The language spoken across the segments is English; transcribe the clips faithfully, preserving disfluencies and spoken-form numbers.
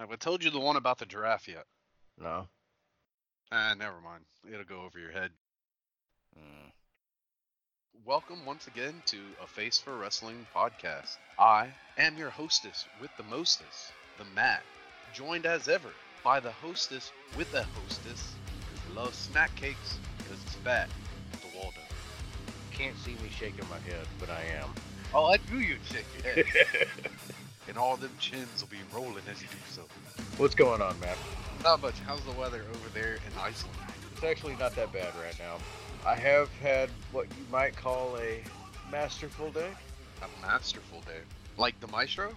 Have I told you the one about the giraffe yet? No. Ah, never mind. It'll go over your head. Mm. Welcome once again to A Face for Wrestling podcast. I am your hostess with the mostess, the Matt, joined as ever by the hostess with the hostess, who loves snack cakes because it's fat, the Waldo. Can't see me shaking my head, but I am. Oh, I knew you'd shake your head. And all them chins will be rolling as you do so. What's going on, Matt? Not much. How's the weather over there in Iceland? It's actually not that bad right now. I have had what you might call a masterful day. A masterful day? Like the maestro?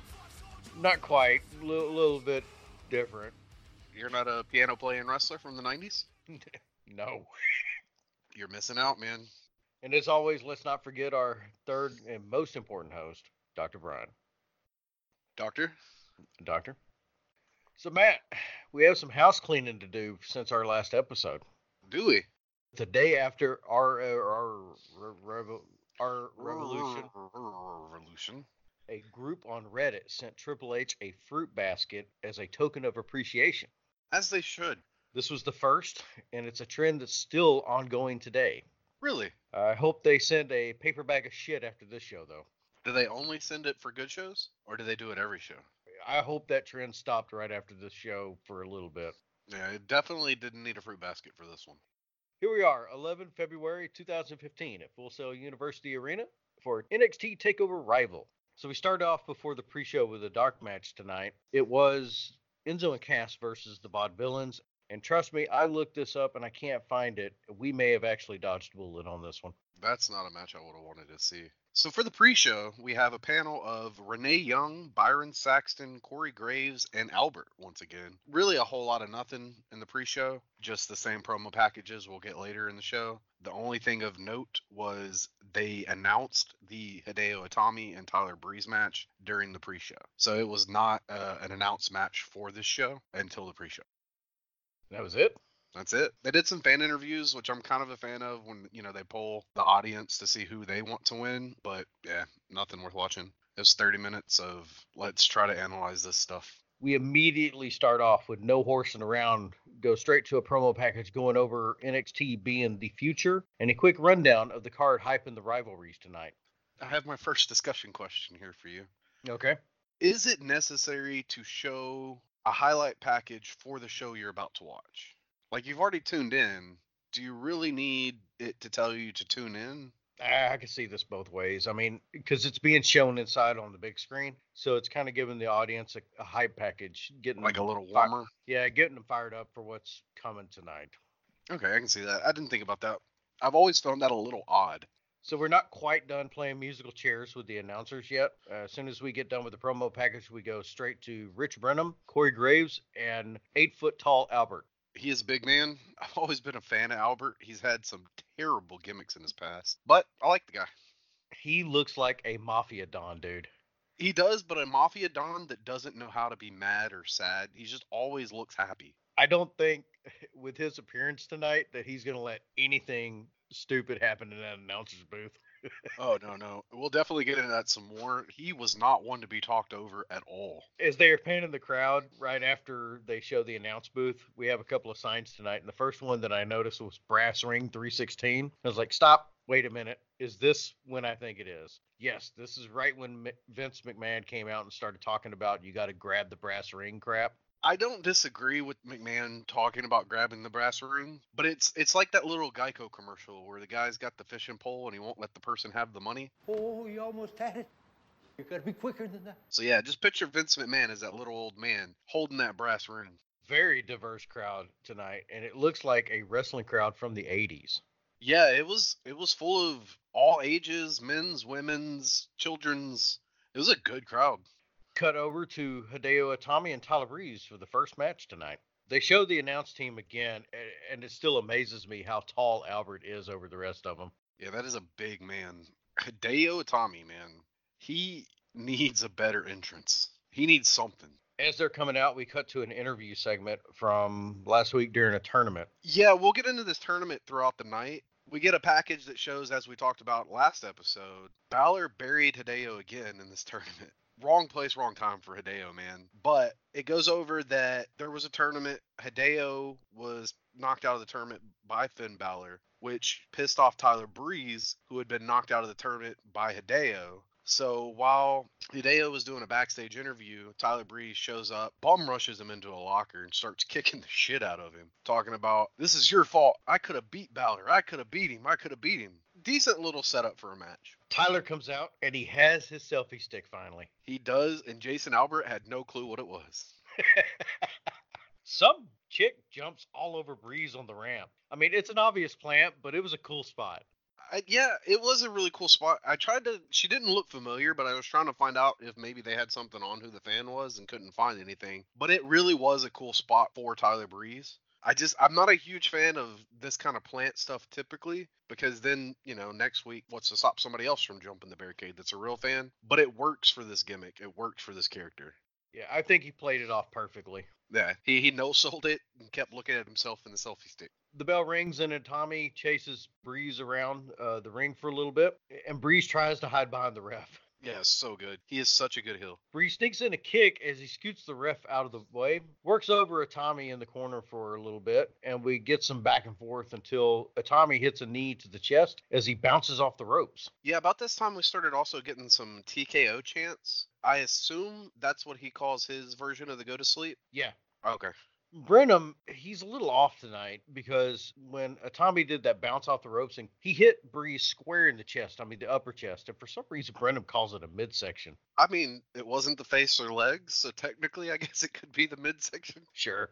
Not quite. A L- little bit different. You're not a piano-playing wrestler from the nineties? No. You're missing out, man. And as always, let's not forget our third and most important host, Doctor Brian. Doctor? Doctor? So, Matt, we have some house cleaning to do since our last episode. Do we? The day after our our, our, revo, our revolution, revolution, a group on Reddit sent Triple H a fruit basket as a token of appreciation. As they should. This was the first, and it's a trend that's still ongoing today. Really? I hope they send a paper bag of shit after this show, though. Do they only send it for good shows, or do they do it every show? I hope that trend stopped right after this show for a little bit. Yeah, it definitely didn't need a fruit basket for this one. Here we are, the eleventh of February, twenty fifteen at Full Sail University Arena for N X T TakeOver Rival. So we started off before the pre-show with a dark match tonight. It was Enzo and Cass versus the Vaudevillains. And trust me, I looked this up and I can't find it. We may have actually dodged a bullet on this one. That's not a match I would have wanted to see. So for the pre-show, we have a panel of Renee Young, Byron Saxton, Corey Graves, and Albert once again. Really a whole lot of nothing in the pre-show. Just the same promo packages we'll get later in the show. The only thing of note was they announced the Hideo Itami and Tyler Breeze match during the pre-show. So it was not uh, an announced match for this show until the pre-show. That was it? That's it. They did some fan interviews, which I'm kind of a fan of when, you know, they poll the audience to see who they want to win. But, yeah, nothing worth watching. It was thirty minutes of let's try to analyze this stuff. We immediately start off with no horsing around, go straight to a promo package going over N X T being the future, and a quick rundown of the card hyping the rivalries tonight. I have my first discussion question here for you. Okay. Is it necessary to show a highlight package for the show you're about to watch? Like, you've already tuned in. Do you really need it to tell you to tune in? I can see this both ways. I mean, because it's being shown inside on the big screen, so it's kind of giving the audience a, a hype package. getting Like a little warmer? Fi- yeah, getting them fired up for what's coming tonight. Okay, I can see that. I didn't think about that. I've always found that a little odd. So we're not quite done playing musical chairs with the announcers yet. Uh, as soon as we get done with the promo package, we go straight to Rich Brenham, Corey Graves, and eight-foot-tall Albert. He is a big man. I've always been a fan of Albert. He's had some terrible gimmicks in his past, but I like the guy. He looks like a Mafia Don, dude. He does, but a Mafia Don that doesn't know how to be mad or sad. He just always looks happy. I don't think, with his appearance tonight, that he's going to let anything stupid happen in that announcer's booth. Oh, no, no. We'll definitely get into that some more. He was not one to be talked over at all. As they are panning the crowd right after they show the announce booth, we have a couple of signs tonight. And the first one that I noticed was Brass Ring three sixteen. I was like, stop, wait a minute. Is this when I think it is? Yes, this is right when Vince McMahon came out and started talking about you got to grab the brass ring crap. I don't disagree with McMahon talking about grabbing the brass ring, but it's it's like that little Geico commercial where the guy's got the fishing pole and he won't let the person have the money. Oh, you almost had it. You got to be quicker than that. So, yeah, just picture Vince McMahon as that little old man holding that brass ring. Very diverse crowd tonight, and it looks like a wrestling crowd from the eighties. Yeah, it was it was full of all ages, men's, women's, children's. It was a good crowd. Cut over to Hideo Itami and Tyler Breeze for the first match tonight. They show the announce team again, and it still amazes me how tall Albert is over the rest of them. Yeah, that is a big man. Hideo Itami, man, he needs a better entrance. He needs something. As they're coming out, we cut to an interview segment from last week during a tournament. Yeah, we'll get into this tournament throughout the night. We get a package that shows, as we talked about last episode, Balor buried Hideo again in this tournament. wrong place, wrong time for Hideo, man. But it goes over that there was a tournament. Hideo was knocked out of the tournament by Finn Balor, which pissed off Tyler Breeze, who had been knocked out of the tournament by Hideo. So while Hideo was doing a backstage interview, Tyler Breeze shows up, bum rushes him into a locker, and starts kicking the shit out of him, talking about, this is your fault. I could have beat Balor. I could have beat him. I could have beat him. Decent little setup for a match. Tyler comes out, and he has his selfie stick finally. He does, and Jason Albert had no clue what it was. Some chick jumps all over Breeze on the ramp. I mean, it's an obvious plant, but it was a cool spot. I, yeah, it was a really cool spot. I tried to, she didn't look familiar, but I was trying to find out if maybe they had something on who the fan was and couldn't find anything. But it really was a cool spot for Tyler Breeze. I just, I'm not a huge fan of this kind of plant stuff typically, because then, you know, next week, what's to stop somebody else from jumping the barricade that's a real fan? But it works for this gimmick. It works for this character. Yeah, I think he played it off perfectly. Yeah, he, he no-sold it and kept looking at himself in the selfie stick. The bell rings and Itami chases Breeze around uh, the ring for a little bit, and Breeze tries to hide behind the ref. Yeah, so good. He is such a good heel. Breeze sneaks in a kick as he scoots the ref out of the way, works over Itami in the corner for a little bit, and we get some back and forth until Itami hits a knee to the chest as he bounces off the ropes. Yeah, about this time we started also getting some T K O chants. I assume that's what he calls his version of the go to sleep? Yeah. Okay. Brenham, he's a little off tonight because when Itami did that bounce off the ropes and he hit Breeze square in the chest, I mean the upper chest, and for some reason Brenham calls it a midsection. I mean, it wasn't the face or legs, so technically I guess it could be the midsection. Sure.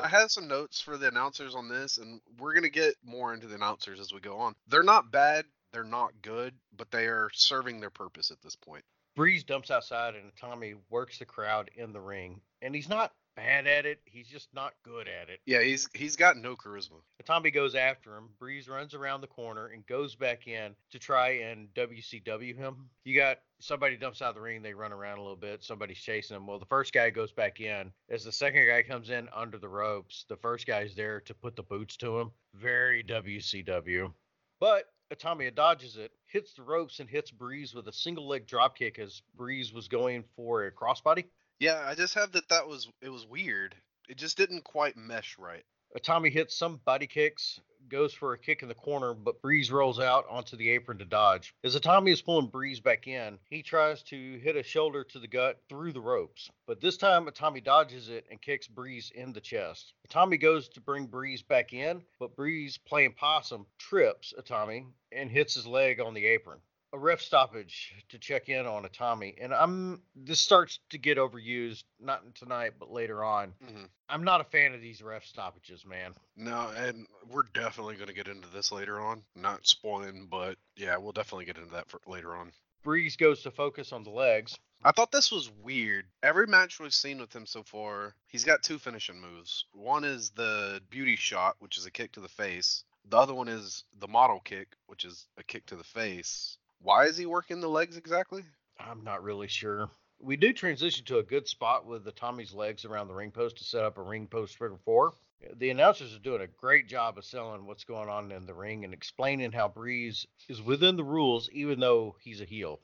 I have some notes for the announcers on this, and we're going to get more into the announcers as we go on. They're not bad, they're not good, but they are serving their purpose at this point. Breeze dumps outside and Itami works the crowd in the ring, and he's not bad at it. He's just not good at it. Yeah, he's he's got no charisma. Itami goes after him. Breeze runs around the corner and goes back in to try and W C W him. You got somebody dumps out of the ring. They run around a little bit. Somebody's chasing him. Well, the first guy goes back in. As the second guy comes in under the ropes, the first guy's there to put the boots to him. Very W C W. But Itami dodges it, hits the ropes, and hits Breeze with a single leg dropkick as Breeze was going for a crossbody. Yeah, I just have that that was, it was weird. It just didn't quite mesh right. Itami hits some body kicks, goes for a kick in the corner, but Breeze rolls out onto the apron to dodge. As Itami is pulling Breeze back in, he tries to hit a shoulder to the gut through the ropes. But this time, Itami dodges it and kicks Breeze in the chest. Itami goes to bring Breeze back in, but Breeze, playing possum, trips Itami and hits his leg on the apron. A ref stoppage to check in on Itami, and I'm this starts to get overused, not tonight, but later on. Mm-hmm. I'm not a fan of these ref stoppages, man. No, and we're definitely going to get into this later on. Not spoiling, but yeah, we'll definitely get into that for later on. Breeze goes to focus on the legs. I thought this was weird. Every match we've seen with him so far, he's got two finishing moves. One is the beauty shot, which is a kick to the face. The other one is the model kick, which is a kick to the face. Why is he working the legs exactly? I'm not really sure. We do transition to a good spot with Itami's legs around the ring post to set up a ring post figure four. The announcers are doing a great job of selling what's going on in the ring and explaining how Breeze is within the rules, even though he's a heel.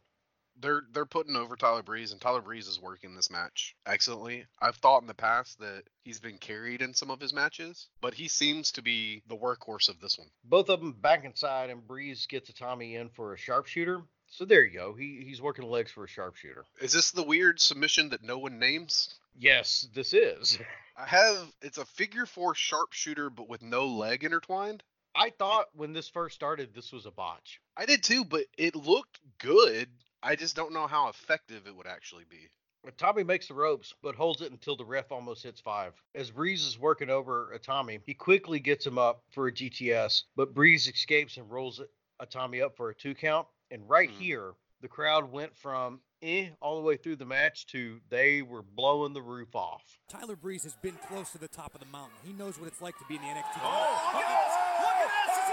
They're they're putting over Tyler Breeze, and Tyler Breeze is working this match excellently. I've thought in the past that he's been carried in some of his matches, but he seems to be the workhorse of this one. Both of them back inside, and Breeze gets Itami in for a sharpshooter. So there you go. He he's working legs for a sharpshooter. Is this the weird submission that no one names? Yes, this is. I have it's a figure four sharpshooter, but with no leg intertwined. I thought when this first started, this was a botch. I did too, but it looked good. I just don't know how effective it would actually be. Itami makes the ropes, but holds it until the ref almost hits five. As Breeze is working over Itami, he quickly gets him up for a G T S, but Breeze escapes and rolls Itami up for a two count. And right mm-hmm. here, the crowd went from eh all the way through the match to they were blowing the roof off. Tyler Breeze has been close to the top of the mountain. He knows what it's like to be in the N X T. Oh, look at this! Look at this! He's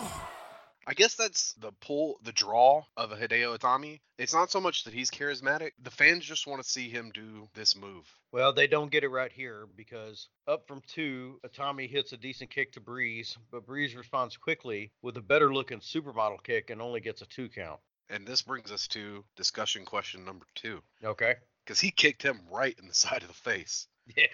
going down! I guess that's the pull, the draw of a Hideo Itami. It's not so much that he's charismatic. The fans just want to see him do this move. Well, they don't get it right here because up from two, Itami hits a decent kick to Breeze, but Breeze responds quickly with a better-looking supermodel kick and only gets a two count. And this brings us to discussion question number two. Okay. Because he kicked him right in the side of the face. Yeah.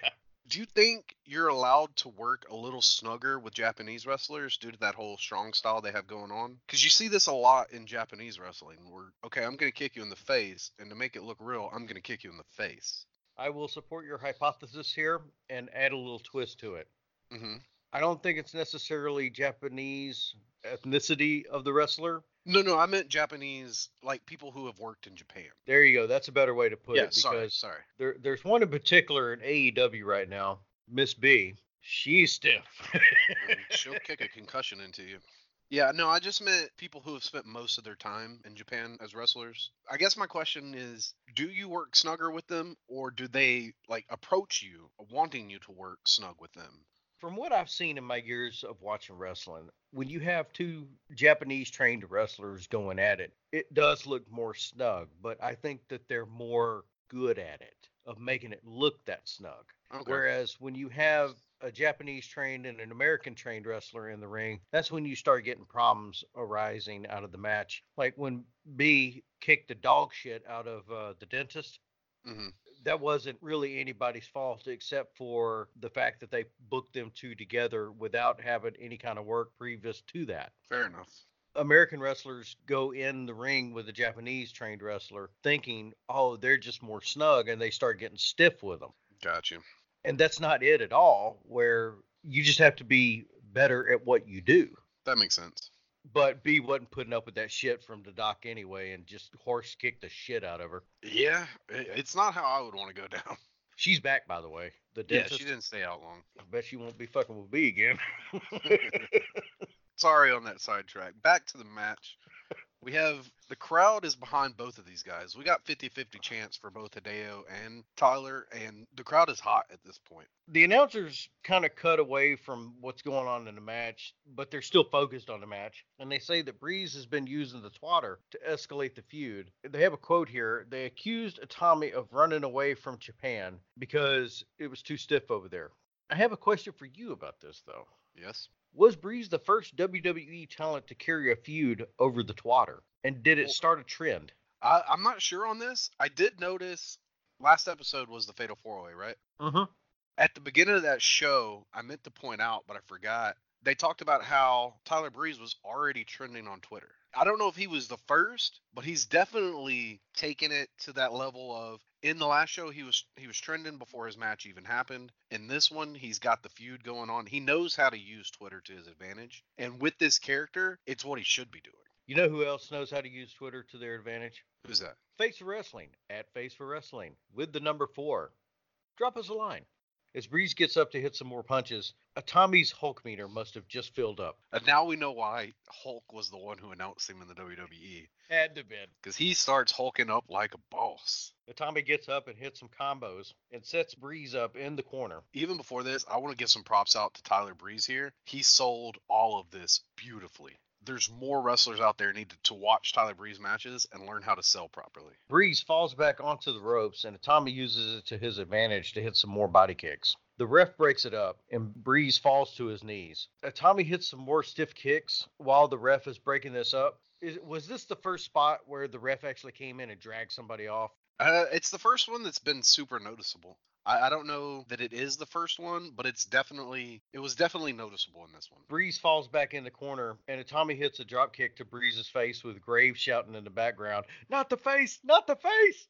Do you think you're allowed to work a little snugger with Japanese wrestlers due to that whole strong style they have going on? Because you see this a lot in Japanese wrestling. Where, okay, I'm going to kick you in the face, and to make it look real, I'm going to kick you in the face. I will support your hypothesis here and add a little twist to it. Mm-hmm. I don't think it's necessarily Japanese ethnicity of the wrestler. No, no, I meant Japanese, like people who have worked in Japan. There you go. That's a better way to put yeah, it. Because sorry, sorry. There, there's one in particular in A E W right now, Miss B. She's stiff. She'll kick a concussion into you. Yeah, no, I just meant people who have spent most of their time in Japan as wrestlers. I guess my question is, do you work snugger with them, or do they like approach you wanting you to work snug with them? From what I've seen in my years of watching wrestling, when you have two Japanese trained wrestlers going at it, it does look more snug, but I think that they're more good at it, of making it look that snug. Okay. Whereas when you have a Japanese trained and an American trained wrestler in the ring, that's when you start getting problems arising out of the match. Like when B kicked the dog shit out of uh, the dentist. Mm-hmm. That wasn't really anybody's fault except for the fact that they booked them two together without having any kind of work previous to that. Fair enough. American wrestlers go in the ring with a Japanese trained wrestler thinking, oh, they're just more snug, and they start getting stiff with them. Gotcha. And that's not it at all, where you just have to be better at what you do. That makes sense. But B wasn't putting up with that shit from the doc anyway, and just horse kicked the shit out of her. Yeah, it's not how I would want to go down. She's back, by the way. The dentist, yeah, she didn't stay out long. I bet she won't be fucking with B again. Sorry on that sidetrack. Back to the match. We have the crowd is behind both of these guys. We got fifty-fifty chance for both Hideo and Tyler, and the crowd is hot at this point. The announcers kind of cut away from what's going on in the match, but they're still focused on the match. And they say that Breeze has been using the twatter to escalate the feud. They have a quote here. They accused Itami of running away from Japan because it was too stiff over there. I have a question for you about this, though. Yes. Was Breeze the first W W E talent to carry a feud over the twatter? And did it start a trend? I, I'm not sure on this. I did notice last episode was the Fatal Four-Way, right? Mm-hmm. At the beginning of that show, I meant to point out, but I forgot, they talked about how Tyler Breeze was already trending on Twitter. I don't know if he was the first, but he's definitely taken it to that level of, in the last show, he was he was trending before his match even happened. In this one, he's got the feud going on. He knows how to use Twitter to his advantage. And with this character, it's what he should be doing. You know who else knows how to use Twitter to their advantage? Who's that? Face for Wrestling, at Face for Wrestling, with the number four. Drop us a line. As Breeze gets up to hit some more punches, Atami's Hulk meter must have just filled up. And now we know why Hulk was the one who announced him in the W W E. Had to be. Because he starts hulking up like a boss. Itami gets up and hits some combos and sets Breeze up in the corner. Even before this, I want to give some props out to Tyler Breeze here. He sold all of this beautifully. There's more wrestlers out there needed to watch Tyler Breeze matches and learn how to sell properly. Breeze falls back onto the ropes, and Itami uses it to his advantage to hit some more body kicks. The ref breaks it up, and Breeze falls to his knees. Itami hits some more stiff kicks while the ref is breaking this up. Is, was this the first spot where the ref actually came in and dragged somebody off? Uh, it's the first one that's been super noticeable. I don't know that it is the first one, but it's definitely, it was definitely noticeable in this one. Breeze falls back in the corner, and Itami hits a dropkick to Breeze's face with Graves shouting in the background, "Not the face! Not the face!"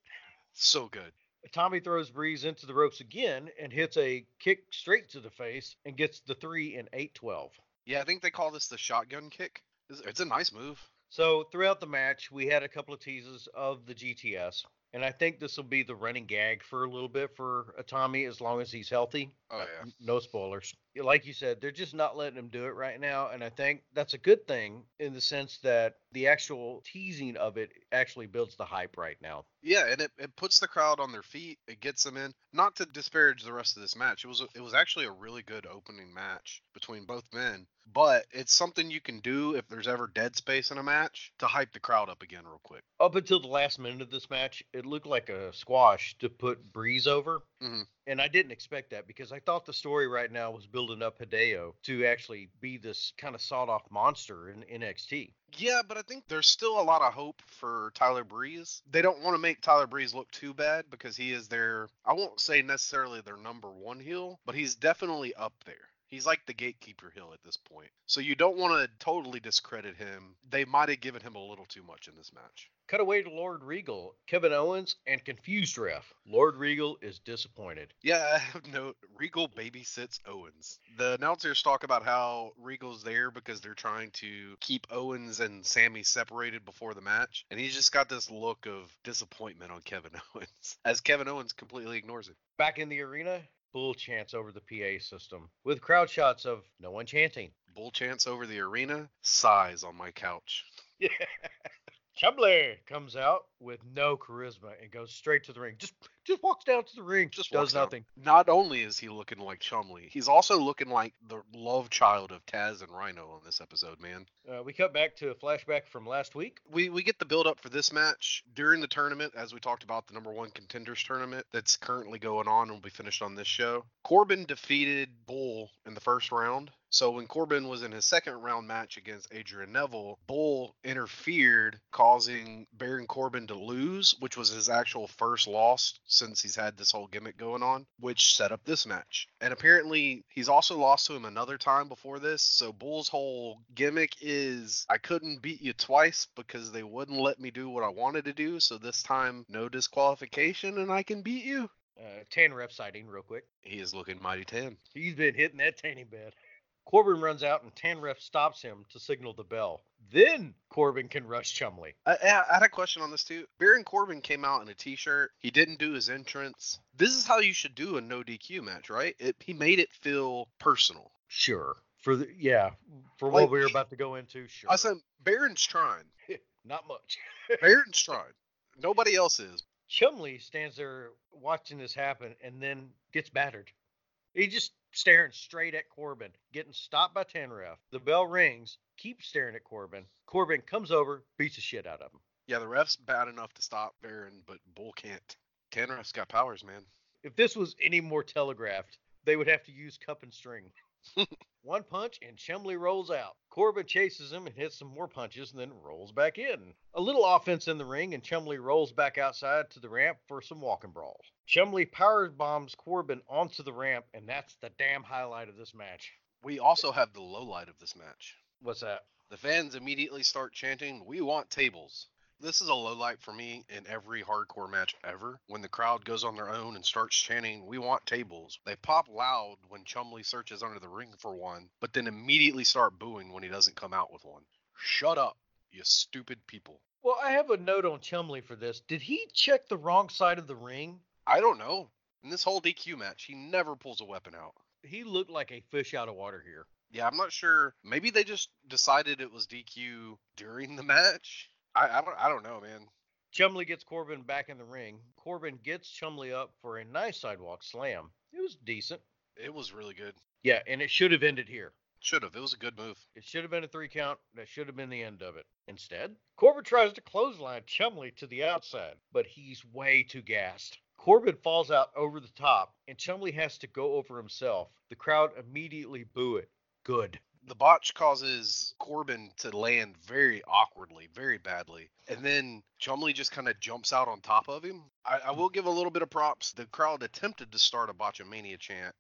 So good. Itami throws Breeze into the ropes again and hits a kick straight to the face and gets the three in eight twelve. Yeah, I think they call this the shotgun kick. It's a nice move. So throughout the match, we had a couple of teases of the G T S. And I think this will be the running gag for a little bit for Itami as long as he's healthy. Oh, yeah. No spoilers. Like you said, they're just not letting him do it right now. And I think that's a good thing in the sense that the actual teasing of it actually builds the hype right now. Yeah, and it, it puts the crowd on their feet. It gets them in. Not to disparage the rest of this match. It was, a, it was actually a really good opening match between both men. But it's something you can do if there's ever dead space in a match to hype the crowd up again real quick. Up until the last minute of this match, it looked like a squash to put Breeze over. Mm-hmm. And I didn't expect that, because I thought the story right now was building up Hideo to actually be this kind of sawed-off monster in, in N X T. Yeah, but I think there's still a lot of hope for Tyler Breeze. They don't want to make Tyler Breeze look too bad, because he is their, I won't say necessarily their number one heel, but he's definitely up there. He's like the gatekeeper heel at this point. So you don't want to totally discredit him. They might have given him a little too much in this match. Cut away to Lord Regal, Kevin Owens, and confused ref. Lord Regal is disappointed. Yeah, I have no, Regal babysits Owens. The announcers talk about how Regal's there because they're trying to keep Owens and Sami separated before the match, and he's just got this look of disappointment on Kevin Owens, as Kevin Owens completely ignores him. Back in the arena, bull chants over the P A system, with crowd shots of no one chanting. Bull chants over the arena, sighs on my couch. Yeah. Chubley comes out with no charisma and goes straight to the ring. Just just walks down to the ring. Just does nothing. Down. Not only is he looking like Chumley, he's also looking like the love child of Taz and Rhino on this episode, man. Uh, we cut back to a flashback from last week. We we get the build up for this match during the tournament, as we talked about the number one contenders tournament that's currently going on and will be finished on this show. Corbin defeated Bull in the first round. So when Corbin was in his second round match against Adrian Neville, Bull interfered, causing Baron Corbin to lose, which was his actual first loss since he's had this whole gimmick going on, which set up this match. And apparently he's also lost to him another time before this. So Bull's whole gimmick is, I couldn't beat you twice because they wouldn't let me do what I wanted to do. So this time, no disqualification and I can beat you. Uh, tan ref sighting real quick. He is looking mighty tan. He's been hitting that tanning bed. Corbin runs out and Tan Ref stops him to signal the bell. Then Corbin can rush Chumley. I, I had a question on this too. Baron Corbin came out in a t-shirt. He didn't do his entrance. This is how you should do a no D Q match, right? It, he made it feel personal. Sure. For the, yeah. For like, what we were about to go into, sure. I said, Baron's trying. Not much. Baron's trying. Nobody else is. Chumley stands there watching this happen and then gets battered. He just... staring straight at Corbin, getting stopped by Tanref. The bell rings, keeps staring at Corbin. Corbin comes over, beats the shit out of him. Yeah, the ref's bad enough to stop Baron, but Bull can't. Tanref's got powers, man. If this was any more telegraphed, they would have to use cup and string. One punch and Chumley rolls out. Corbin chases him and hits some more punches and then rolls back in. A little offense in the ring and Chumley rolls back outside to the ramp for some walk and brawl. Chumley power bombs Corbin onto the ramp, and that's the damn highlight of this match. We also have the low light of this match. What's that? The fans immediately start chanting, "We want tables." This is a low light for me in every hardcore match ever. When the crowd goes on their own and starts chanting, "We want tables." They pop loud when Chumley searches under the ring for one, but then immediately start booing when he doesn't come out with one. Shut up, you stupid people. Well, I have a note on Chumley for this. Did he check the wrong side of the ring? I don't know. In this whole D Q match, he never pulls a weapon out. He looked like a fish out of water here. Yeah, I'm not sure. Maybe they just decided it was D Q during the match. I, I don't I don't know, man. Chumley gets Corbin back in the ring. Corbin gets Chumley up for a nice sidewalk slam. It was decent. It was really good. Yeah, and it should have ended here. Should have. It was a good move. It should have been a three count. That should have been the end of it. Instead, Corbin tries to clothesline Chumley to the outside, but he's way too gassed. Corbin falls out over the top, and Chumley has to go over himself. The crowd immediately boo it. Good. The botch causes Corbin to land very awkwardly, very badly. And then Chumley just kind of jumps out on top of him. I, I will give a little bit of props. The crowd attempted to start a Botchamania chant.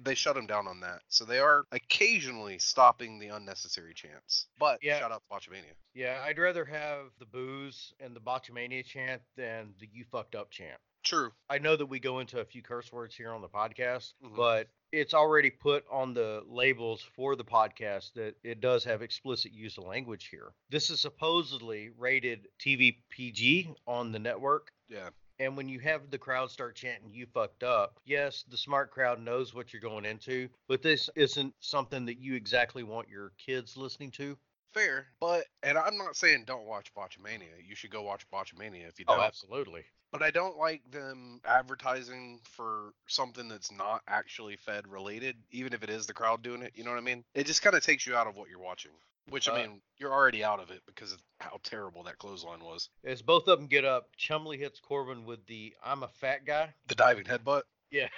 They shut him down on that. So they are occasionally stopping the unnecessary chants. But yeah. Shout out to Botchamania. Yeah, I'd rather have the boos and the Botchamania chant than the "you fucked up" chant. True. I know that we go into a few curse words here on the podcast, mm-hmm. but it's already put on the labels for the podcast that it does have explicit use of language here. This is supposedly rated T V P G on the network. Yeah. And when you have the crowd start chanting, "you fucked up," yes, the smart crowd knows what you're going into, but this isn't something that you exactly want your kids listening to. Fair, but, and I'm not saying don't watch Botchamania. You should go watch Botchamania if you don't. Oh, absolutely. But I don't like them advertising for something that's not actually Fed related, even if it is the crowd doing it. You know what I mean? It just kind of takes you out of what you're watching, which, uh, I mean, you're already out of it because of how terrible that clothesline was. As both of them get up, Chumley hits Corbin with the "I'm a fat guy." The diving headbutt. Yeah.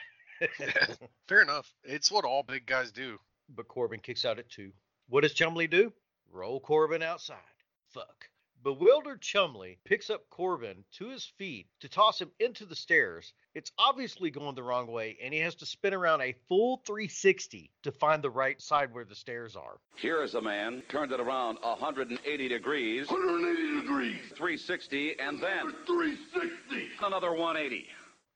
Fair enough. It's what all big guys do. But Corbin kicks out at two. What does Chumlee do? Roll Corbin outside. Fuck. Bewildered Chumlee picks up Corbin to his feet to toss him into the stairs. It's obviously going the wrong way, and he has to spin around a full three sixty to find the right side where the stairs are. Here is a man, turned it around one hundred eighty degrees. one hundred eighty degrees. three sixty, and then... three sixty. Another one eighty.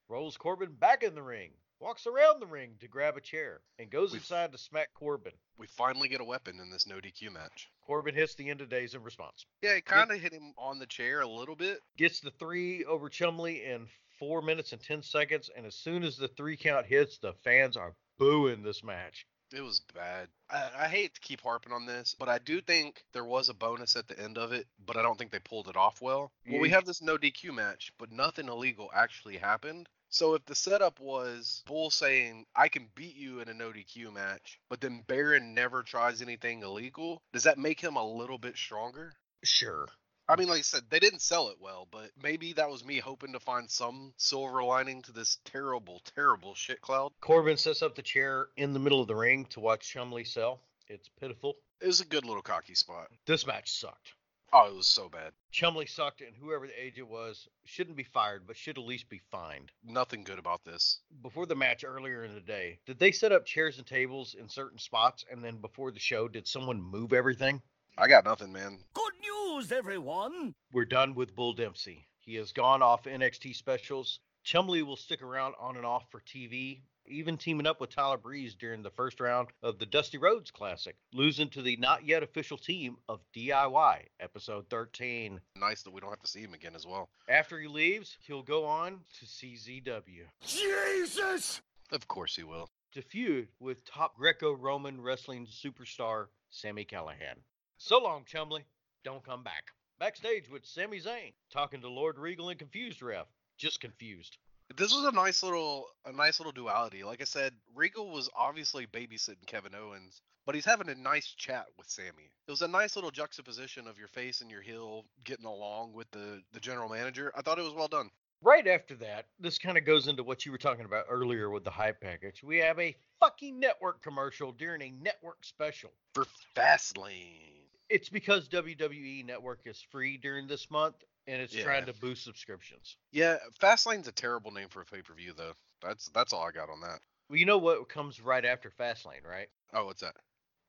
Rolls Corbin back in the ring, walks around the ring to grab a chair, and goes We've... inside to smack Corbin. We finally get a weapon in this no D Q match. Corbin hits the end of days in response. Yeah, it kind of hit him on the chair a little bit. Gets the three over Chumlee in four minutes and ten seconds, and as soon as the three count hits, the fans are booing this match. It was bad. I, I hate to keep harping on this, but I do think there was a bonus at the end of it, but I don't think they pulled it off well. Mm. Well, we have this no D Q match, but nothing illegal actually happened. So if the setup was Bull saying, I can beat you in a no D Q match, but then Baron never tries anything illegal, does that make him a little bit stronger? Sure. I mean, like I said, they didn't sell it well, but maybe that was me hoping to find some silver lining to this terrible, terrible shit cloud. Corbin sets up the chair in the middle of the ring to watch Chumlee sell. It's pitiful. It was a good little cocky spot. This match sucked. Oh, it was so bad. Chumlee sucked, and whoever the agent was shouldn't be fired, but should at least be fined. Nothing good about this. Before the match earlier in the day, did they set up chairs and tables in certain spots, and then before the show, did someone move everything? I got nothing, man. Good news, everyone! We're done with Bull Dempsey. He has gone off N X T specials. Chumlee will stick around on and off for T V, even teaming up with Tyler Breeze during the first round of the Dusty Rhodes Classic, losing to the not yet official team of D I Y, episode thirteen. Nice that we don't have to see him again as well. After he leaves, he'll go on to C Z W. Jesus! Of course he will. To feud with top Greco-Roman wrestling superstar Sami Callihan. So long, Chumlee. Don't come back. Backstage with Sami Zayn, talking to Lord Regal and Confused Ref. Just confused. This was a nice little a nice little duality. Like I said, Regal was obviously babysitting Kevin Owens, but he's having a nice chat with Sami. It was a nice little juxtaposition of your face and your heel getting along with the, the general manager. I thought it was well done. Right after that, this kind of goes into what you were talking about earlier with the hype package. We have a fucking network commercial during a network special. For Fastlane. It's because W W E Network is free during this month. And it's yeah. trying to boost subscriptions. Yeah, Fastlane's a terrible name for a pay-per-view, though. That's that's all I got on that. Well, you know what comes right after Fastlane, right? Oh, what's that?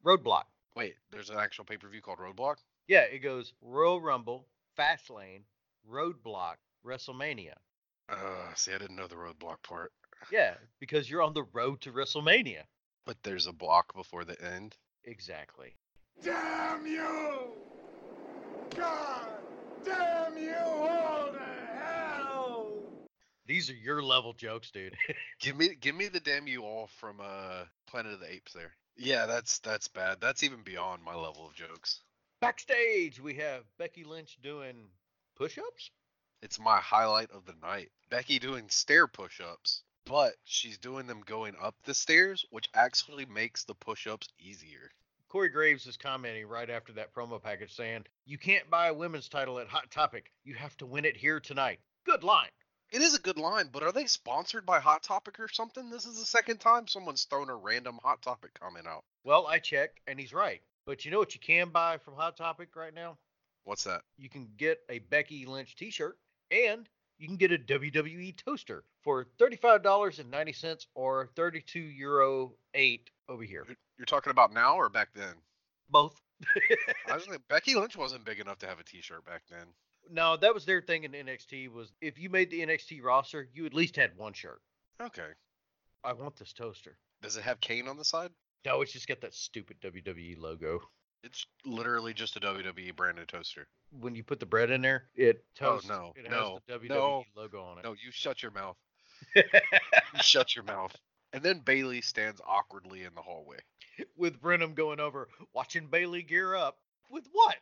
Roadblock. Wait, there's an actual pay-per-view called Roadblock? Yeah, it goes Royal Rumble, Fastlane, Roadblock, WrestleMania. Uh, see, I didn't know the Roadblock part. Yeah, because you're on the road to WrestleMania. But there's a block before the end? Exactly. Damn you! God! Damn you all to hell! These are your level jokes, dude. give me give me the damn you all from uh, Planet of the Apes there. Yeah, that's that's bad. That's even beyond my level of jokes. Backstage, we have Becky Lynch doing push-ups? It's my highlight of the night. Becky doing stair push-ups, but she's doing them going up the stairs, which actually makes the push-ups easier. Corey Graves is commenting right after that promo package saying, you can't buy a women's title at Hot Topic. You have to win it here tonight. Good line. It is a good line, but are they sponsored by Hot Topic or something? This is the second time someone's thrown a random Hot Topic comment out. Well, I checked, and he's right. But you know what you can buy from Hot Topic right now? What's that? You can get a Becky Lynch t-shirt, and you can get a W W E toaster for thirty-five dollars and ninety cents or thirty-two euro eight over here. You're talking about now or back then? Both. I was like, Becky Lynch wasn't big enough to have a t-shirt back then. No, that was their thing in N X T was if you made the N X T roster, you at least had one shirt. Okay. I want this toaster. Does it have Kane on the side? No, it's just got that stupid W W E logo. It's literally just a W W E branded toaster. When you put the bread in there, it toasts. Oh, no, it no, has the W W E no, logo on it. No, you shut your mouth. you shut your mouth. And then Bayley stands awkwardly in the hallway. With Brenham going over, watching Bayley gear up. With what?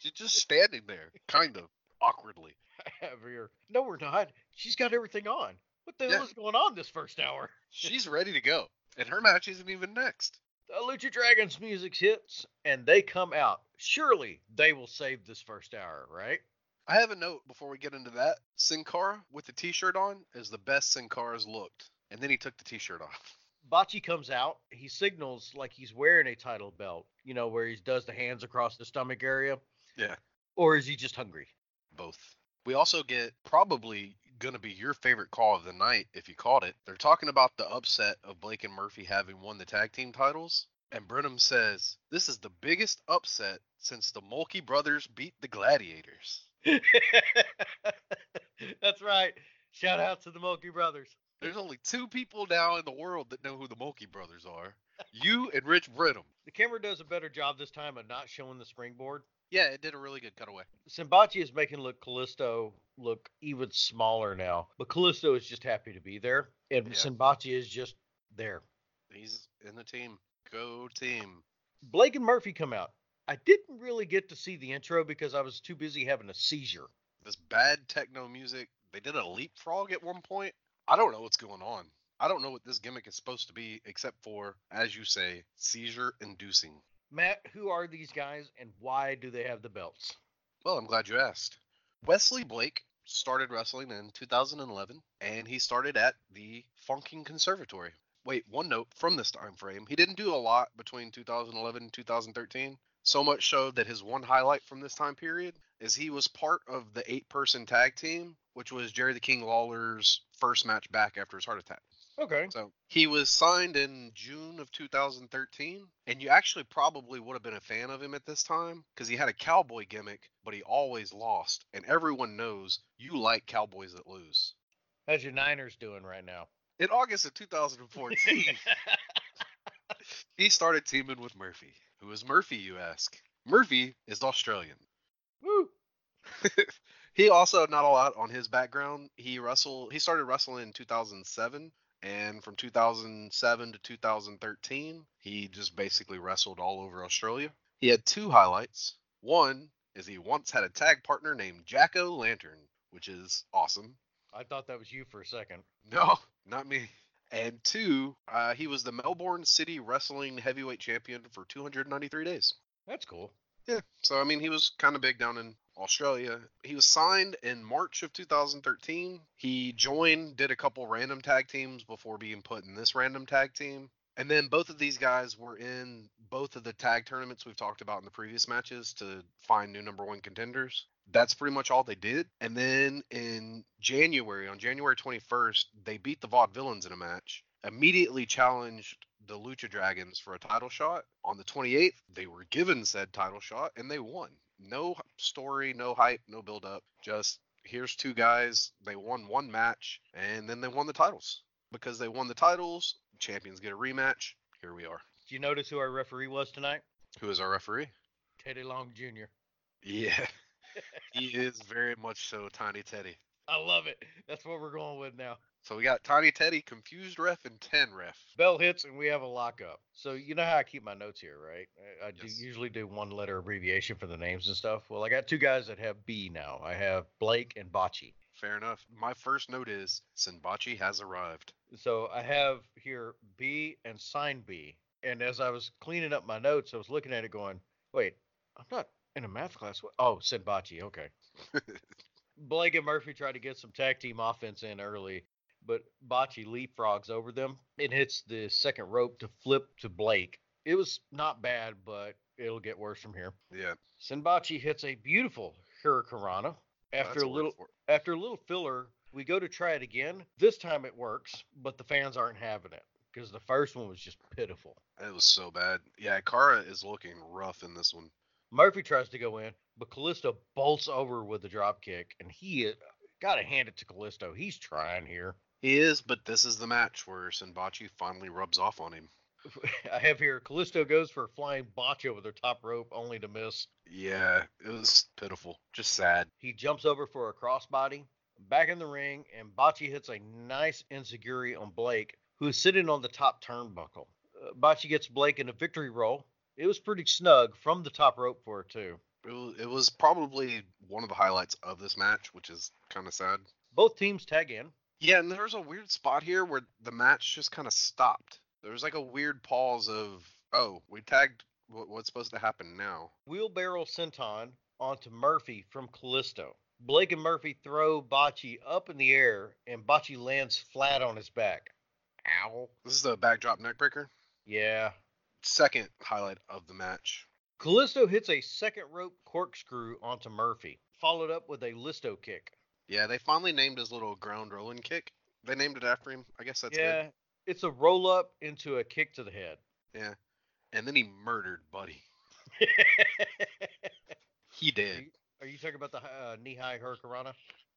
She's just standing there, kind of, awkwardly. I have her. No, we're not. She's got everything on. What the yeah. hell is going on this first hour? She's ready to go. And her match isn't even next. The Lucha Dragons music hits, and they come out. Surely they will save this first hour, right? I have a note before we get into that. Sin Cara with the t-shirt on is the best Sin Cara's looked. And then he took the T-shirt off. Bocce comes out. He signals like he's wearing a title belt, you know, where he does the hands across the stomach area. Yeah. Or is he just hungry? Both. We also get probably going to be your favorite call of the night, if you caught it. They're talking about the upset of Blake and Murphy having won the tag team titles. And Brenham says, this is the biggest upset since the Mulkey brothers beat the Gladiators. That's right. Shout out to the Mulkey brothers. There's only two people now in the world that know who the Mulkey brothers are. You and Rich Brenham. The camera does a better job this time of not showing the springboard. Yeah, it did a really good cutaway. Sinbachi is making look Kalisto look even smaller now. But Kalisto is just happy to be there. And yeah. Sinbachi is just there. He's in the team. Go team. Blake and Murphy come out. I didn't really get to see the intro because I was too busy having a seizure. This bad techno music. They did a leapfrog at one point. I don't know what's going on. I don't know what this gimmick is supposed to be, except for, as you say, seizure-inducing. Matt, who are these guys, and why do they have the belts? Well, I'm glad you asked. Wesley Blake started wrestling in two thousand eleven, and he started at the Funkin' Conservatory. Wait, one note from this time frame. He didn't do a lot between two thousand eleven and two thousand thirteen. So much so that his one highlight from this time period is he was part of the eight-person tag team, which was Jerry the King Lawler's first match back after his heart attack. Okay. So he was signed in June of two thousand thirteen, and you actually probably would have been a fan of him at this time because he had a cowboy gimmick, but he always lost, and everyone knows you like cowboys that lose. How's your Niners doing right now? In August of two thousand fourteen, he started teaming with Murphy. Who is Murphy, you ask? Murphy is Australian. Woo! He also, not a lot on his background, he wrestled. He started wrestling in two thousand seven, and from two thousand seven to two thousand thirteen, he just basically wrestled all over Australia. He had two highlights. One is he once had a tag partner named Jack O'Lantern, which is awesome. I thought that was you for a second. No, not me. And two, uh, he was the Melbourne City Wrestling Heavyweight Champion for two hundred ninety-three days. That's cool. Yeah. So, I mean, he was kind of big down in Australia. He was signed in March of two thousand thirteen. He joined, did a couple random tag teams before being put in this random tag team. And then both of these guys were in both of the tag tournaments we've talked about in the previous matches to find new number one contenders. That's pretty much all they did. And then in January, on January twenty-first, they beat the Vaudevillains in a match, immediately challenged the Lucha Dragons for a title shot. On the twenty-eighth, they were given said title shot, and they won. No story, no hype, no build-up. Just, here's two guys, they won one match, and then they won the titles. Because they won the titles, champions get a rematch. Here we are. Did you notice who our referee was tonight? Who is our referee? Teddy Long Junior Yeah. He is very much so Tiny Teddy. I love it. That's what we're going with now. So we got Tiny Teddy, Confused Ref, and ten Ref. Bell hits, and we have a lockup. So you know how I keep my notes here, right? I, I yes. do, usually do one-letter abbreviation for the names and stuff. Well, I got two guys that have B now. I have Blake and Bocce. Fair enough. My first note is, Sinbachi has arrived. So I have here B and sign B. And as I was cleaning up my notes, I was looking at it going, wait, I'm not... in a math class? Oh, Sinbachi. Okay. Blake and Murphy try to get some tag team offense in early, but Bocce leapfrogs over them and hits the second rope to flip to Blake. It was not bad, but it'll get worse from here. Yeah. Sinbachi hits a beautiful hurricanrana. After a little, after a little filler, we go to try it again. This time it works, but the fans aren't having it because the first one was just pitiful. It was so bad. Yeah, Kara is looking rough in this one. Murphy tries to go in, but Kalisto bolts over with a dropkick, and he got to hand it to Kalisto. He's trying here. He is, but this is the match where Sinbachi finally rubs off on him. I have here, Kalisto goes for a flying botch over the top rope, only to miss. Yeah, it was pitiful. Just sad. He jumps over for a crossbody, back in the ring, and Bocce hits a nice enziguri on Blake, who is sitting on the top turnbuckle. Uh, Bocce gets Blake in a victory roll. It was pretty snug from the top rope for it, too. It was, it was probably one of the highlights of this match, which is kind of sad. Both teams tag in. Yeah, and there was a weird spot here where the match just kind of stopped. There was like a weird pause of, oh, we tagged what, what's supposed to happen now. Wheelbarrow senton onto Murphy from Kalisto. Blake and Murphy throw Bocce up in the air, and Bocce lands flat on his back. Ow. This is the backdrop neckbreaker. Yeah. Second highlight of the match. Kalisto hits a second rope corkscrew onto Murphy, followed up with a Listo kick. Yeah, they finally named his little ground rolling kick. They named it after him. I guess that's good. Yeah, it's a roll up into a kick to the head. Yeah. And then he murdered Buddy. He did. Are you, are you talking about the uh, knee-high hurricanrana?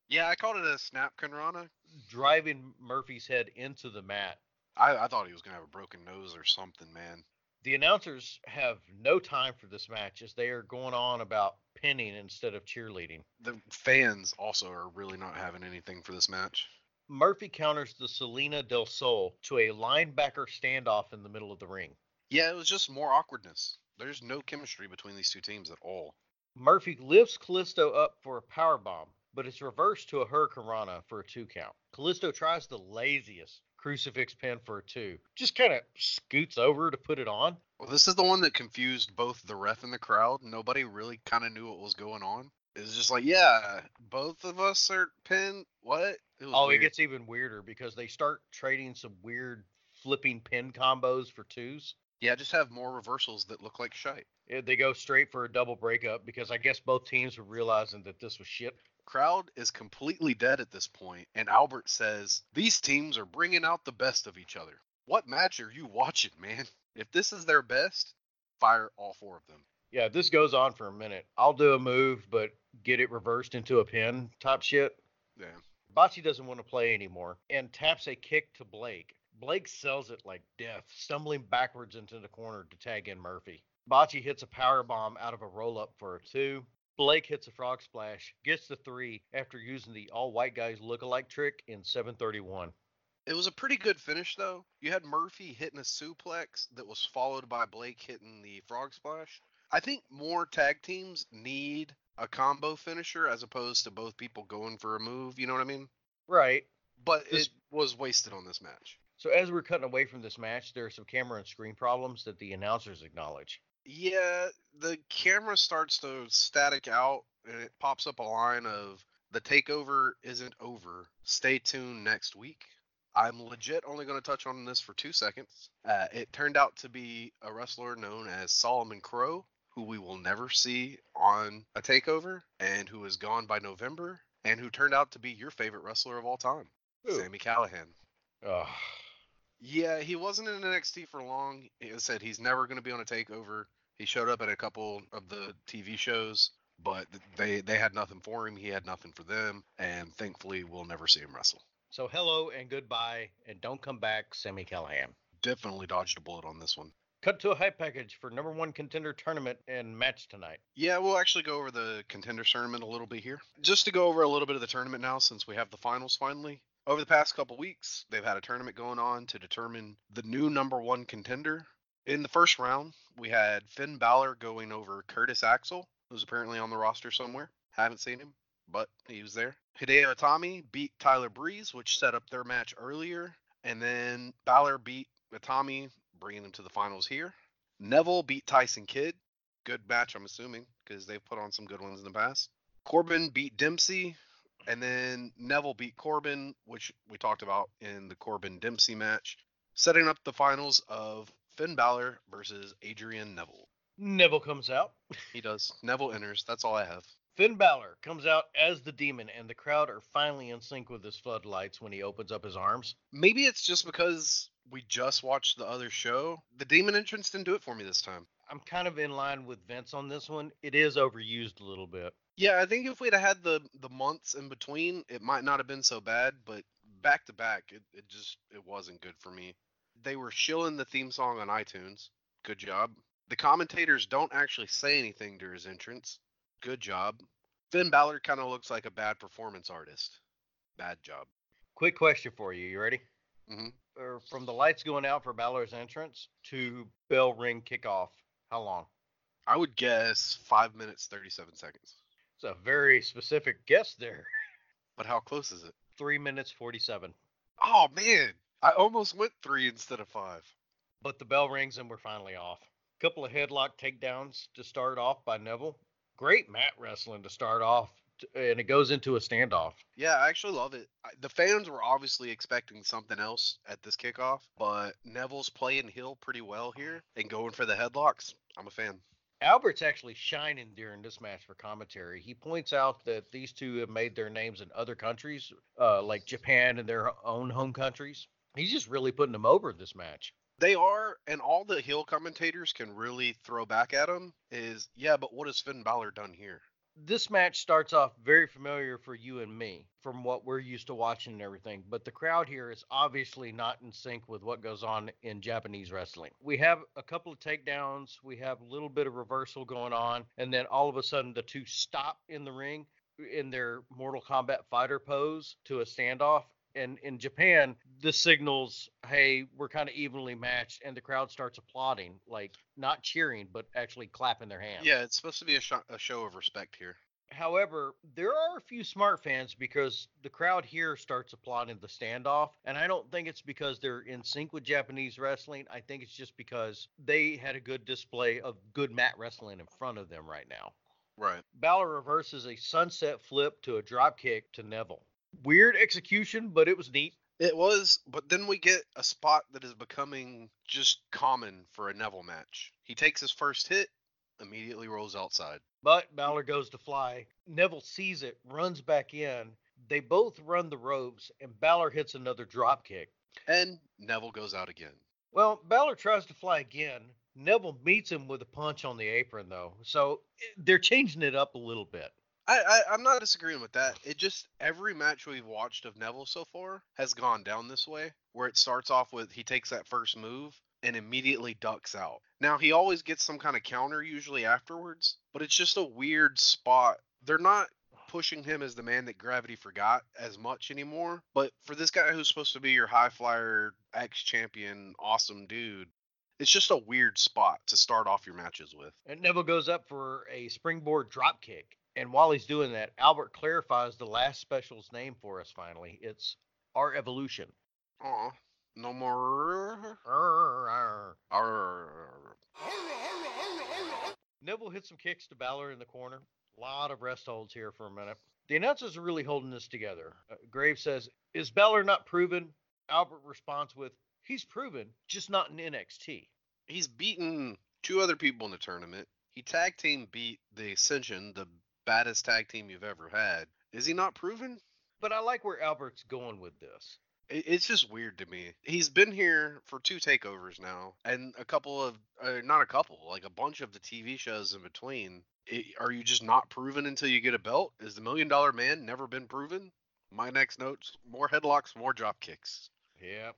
Yeah, I called it a snap canrana. Driving Murphy's head into the mat. I, I thought he was going to have a broken nose or something, man. The announcers have no time for this match as they are going on about pinning instead of cheerleading. The fans also are really not having anything for this match. Murphy counters the Selena del Sol to a linebacker standoff in the middle of the ring. Yeah, it was just more awkwardness. There's no chemistry between these two teams at all. Murphy lifts Kalisto up for a powerbomb, but it's reversed to a hurricanrana for a two count. Kalisto tries the laziest crucifix pin for a two. Just kind of scoots over to put it on. Well, this is the one that confused both the ref and the crowd. Nobody really kind of knew what was going on. It was just like, yeah, both of us are pinned. What? It was oh, weird. It gets even weirder because they start trading some weird flipping pin combos for twos. Yeah, just have more reversals that look like shite. Yeah, they go straight for a double breakup because I guess both teams were realizing that this was shit. Crowd is completely dead at this point, and Albert says, these teams are bringing out the best of each other. What match are you watching, man? If this is their best, fire all four of them. Yeah, this goes on for a minute. I'll do a move, but get it reversed into a pin type shit. Yeah. Bocce doesn't want to play anymore and taps a kick to Blake. Blake sells it like death, stumbling backwards into the corner to tag in Murphy. Bocce hits a powerbomb out of a roll-up for a two. Blake hits a frog splash, gets the three after using the all-white guys look-alike trick in seven thirty-one. It was a pretty good finish, though. You had Murphy hitting a suplex that was followed by Blake hitting the frog splash. I think more tag teams need a combo finisher as opposed to both people going for a move, you know what I mean? Right. But this- it was wasted on this match. So as we're cutting away from this match, there are some camera and screen problems that the announcers acknowledge. Yeah, the camera starts to static out, and it pops up a line of, the takeover isn't over. Stay tuned next week. I'm legit only going to touch on this for two seconds. Uh, it turned out to be a wrestler known as Solomon Crow, who we will never see on a takeover, and who is gone by November, and who turned out to be your favorite wrestler of all time, Ooh. Sami Callihan. Ugh. Yeah, he wasn't in N X T for long. It said he's never going to be on a takeover. He showed up at a couple of the T V shows, but they, they had nothing for him. He had nothing for them, and thankfully we'll never see him wrestle. So hello and goodbye, and don't come back, Sami Callihan. Definitely dodged a bullet on this one. Cut to a hype package for number one contender tournament and match tonight. Yeah, we'll actually go over the contender tournament a little bit here. Just to go over a little bit of the tournament now since we have the finals finally. Over the past couple weeks, they've had a tournament going on to determine the new number one contender. In the first round, we had Finn Balor going over Curtis Axel, who's apparently on the roster somewhere. Haven't seen him, but he was there. Hideo Itami beat Tyler Breeze, which set up their match earlier. And then Balor beat Itami, bringing him to the finals here. Neville beat Tyson Kidd. Good match, I'm assuming, because they've put on some good ones in the past. Corbin beat Dempsey. And then Neville beat Corbin, which we talked about in the Corbin-Dempsey match, setting up the finals of Finn Balor versus Adrian Neville. Neville comes out. He does. Neville enters. That's all I have. Finn Balor comes out as the demon, and the crowd are finally in sync with his floodlights when he opens up his arms. Maybe it's just because we just watched the other show. The demon entrance didn't do it for me this time. I'm kind of in line with Vince on this one. It is overused a little bit. Yeah, I think if we'd have had the, the months in between, it might not have been so bad, but back to back, it, it just it wasn't good for me. They were shilling the theme song on iTunes. Good job. The commentators don't actually say anything during his entrance. Good job. Finn Balor kind of looks like a bad performance artist. Bad job. Quick question for you. You ready? Mm-hmm. From the lights going out for Balor's entrance to bell ring kickoff, how long? I would guess five minutes, thirty-seven seconds. A very specific guess there. But how close is it? three minutes, forty-seven. Oh, man. I almost went three instead of five. But the bell rings and we're finally off. Couple of headlock takedowns to start off by Neville. Great mat wrestling to start off and it goes into a standoff. Yeah, I actually love it. The fans were obviously expecting something else at this kickoff, but Neville's playing heel pretty well here and going for the headlocks. I'm a fan. Albert's actually shining during this match for commentary. He points out that these two have made their names in other countries, uh, like Japan and their own home countries. He's just really putting them over this match. They are, and all the heel commentators can really throw back at him is, yeah, but what has Finn Balor done here? This match starts off very familiar for you and me from what we're used to watching and everything, but the crowd here is obviously not in sync with what goes on in Japanese wrestling. We have a couple of takedowns, we have a little bit of reversal going on, and then all of a sudden the two stop in the ring in their Mortal Kombat fighter pose to a standoff. And in Japan, this signals, hey, we're kind of evenly matched, and the crowd starts applauding, like not cheering, but actually clapping their hands. Yeah, it's supposed to be a, sh- a show of respect here. However, there are a few smart fans because the crowd here starts applauding the standoff, and I don't think it's because they're in sync with Japanese wrestling. I think it's just because they had a good display of good mat wrestling in front of them right now. Right. Balor reverses a sunset flip to a dropkick to Neville. Weird execution, but it was neat. It was, but then we get a spot that is becoming just common for a Neville match. He takes his first hit, immediately rolls outside. But Balor goes to fly. Neville sees it, runs back in. They both run the ropes, and Balor hits another dropkick. And Neville goes out again. Well, Balor tries to fly again. Neville meets him with a punch on the apron, though. So they're changing it up a little bit. I, I, I'm not disagreeing with that. It just, every match we've watched of Neville so far has gone down this way, where it starts off with he takes that first move and immediately ducks out. Now, he always gets some kind of counter usually afterwards, but it's just a weird spot. They're not pushing him as the man that gravity forgot as much anymore, but for this guy who's supposed to be your high flyer, ex-champion, awesome dude, it's just a weird spot to start off your matches with. And Neville goes up for a springboard dropkick. And while he's doing that, Albert clarifies the last special's name for us finally. It's Our Evolution. Aw, no more. Arr, arr. Arr. Neville hits some kicks to Balor in the corner. A lot of rest holds here for a minute. The announcers are really holding this together. Uh, Graves says, is Balor not proven? Albert responds with, he's proven, just not in N X T. He's beaten two other people in the tournament. He tag team beat the Ascension, the baddest tag team you've ever had. Is he not proven? But I like where Albert's going with this. It's just weird to me. He's been here for two takeovers now, and a couple of uh, not a couple, like a bunch of the T V shows in between. It, are you just not proven until you get a belt? Is the Million Dollar Man never been proven? My next note's more headlocks, more drop kicks. Yeah.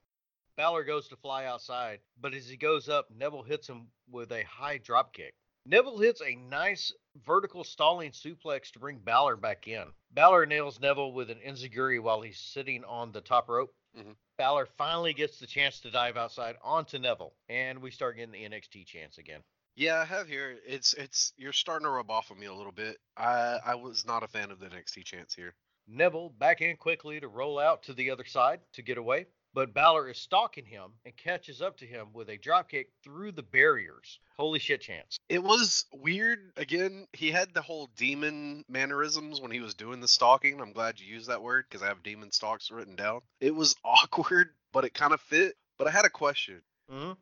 Balor goes to fly outside, but as he goes up, Neville hits him with a high drop kick. Neville hits a nice vertical stalling suplex to bring Balor back in. Balor nails Neville with an enziguri while he's sitting on the top rope. Mm-hmm. Balor finally gets the chance to dive outside onto Neville, and we start getting the N X T chance again. Yeah, I have here. It's it's you're starting to rub off on me a little bit. I I was not a fan of the N X T chance here. Neville back in quickly to roll out to the other side to get away, but Balor is stalking him and catches up to him with a dropkick through the barriers. Holy shit chance. It was weird. Again, he had the whole demon mannerisms when he was doing the stalking. I'm glad you used that word because I have demon stalks written down. It was awkward, but it kind of fit. But I had a question. Mm-hmm.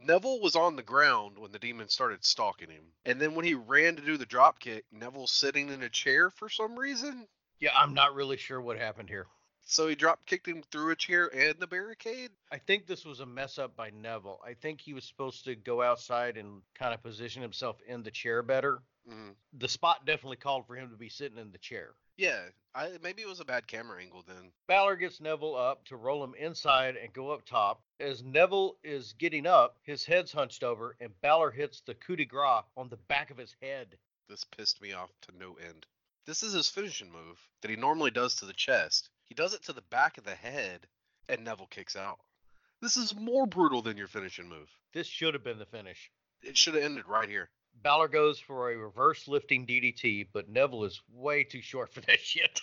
Neville was on the ground when the demon started stalking him. And then when he ran to do the dropkick, Neville's sitting in a chair for some reason. Yeah, I'm not really sure what happened here. So he drop kicked him through a chair and the barricade? I think this was a mess up by Neville. I think he was supposed to go outside and kind of position himself in the chair better. Mm. The spot definitely called for him to be sitting in the chair. Yeah, I, maybe it was a bad camera angle then. Balor gets Neville up to roll him inside and go up top. As Neville is getting up, his head's hunched over, and Balor hits the coup de grace on the back of his head. This pissed me off to no end. This is his finishing move that he normally does to the chest. He does it to the back of the head, and Neville kicks out. This is more brutal than your finishing move. This should have been the finish. It should have ended right here. Balor goes for a reverse lifting D D T, but Neville is way too short for that shit.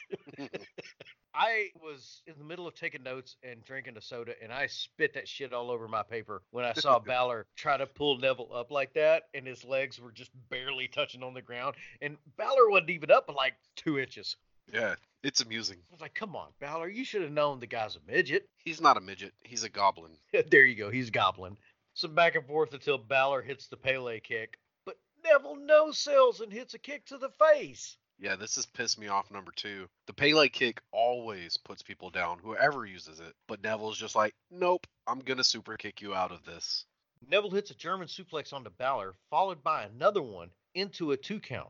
I was in the middle of taking notes and drinking a soda, and I spit that shit all over my paper when I saw Balor try to pull Neville up like that, and his legs were just barely touching on the ground, and Balor wasn't even up like two inches. Yeah, it's amusing. I was like, come on, Balor, you should have known the guy's a midget. He's not a midget. He's a goblin. There you go. He's a goblin. Some back and forth until Balor hits the Pele kick, but Neville no-sells and hits a kick to the face. Yeah, this has pissed me off, number two. The Pele kick always puts people down, whoever uses it. But Neville's just like, nope, I'm going to super kick you out of this. Neville hits a German suplex onto Balor, followed by another one into a two count.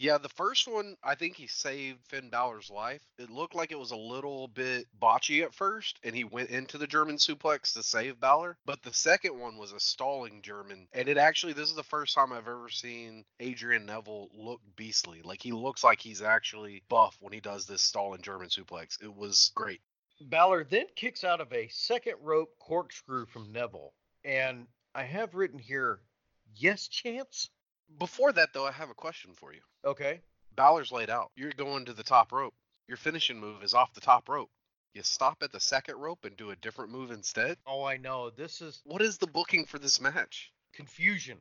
Yeah, the first one, I think he saved Finn Balor's life. It looked like it was a little bit botchy at first, and he went into the German suplex to save Balor. But the second one was a stalling German, and it actually, this is the first time I've ever seen Adrian Neville look beastly. Like, he looks like he's actually buff when he does this stalling German suplex. It was great. Balor then kicks out of a second rope corkscrew from Neville, and I have written here, yes, chance? Before that, though, I have a question for you. Okay. Balor's laid out. You're going to the top rope. Your finishing move is off the top rope. You stop at the second rope and do a different move instead? Oh, I know. This is... What is the booking for this match? Confusion.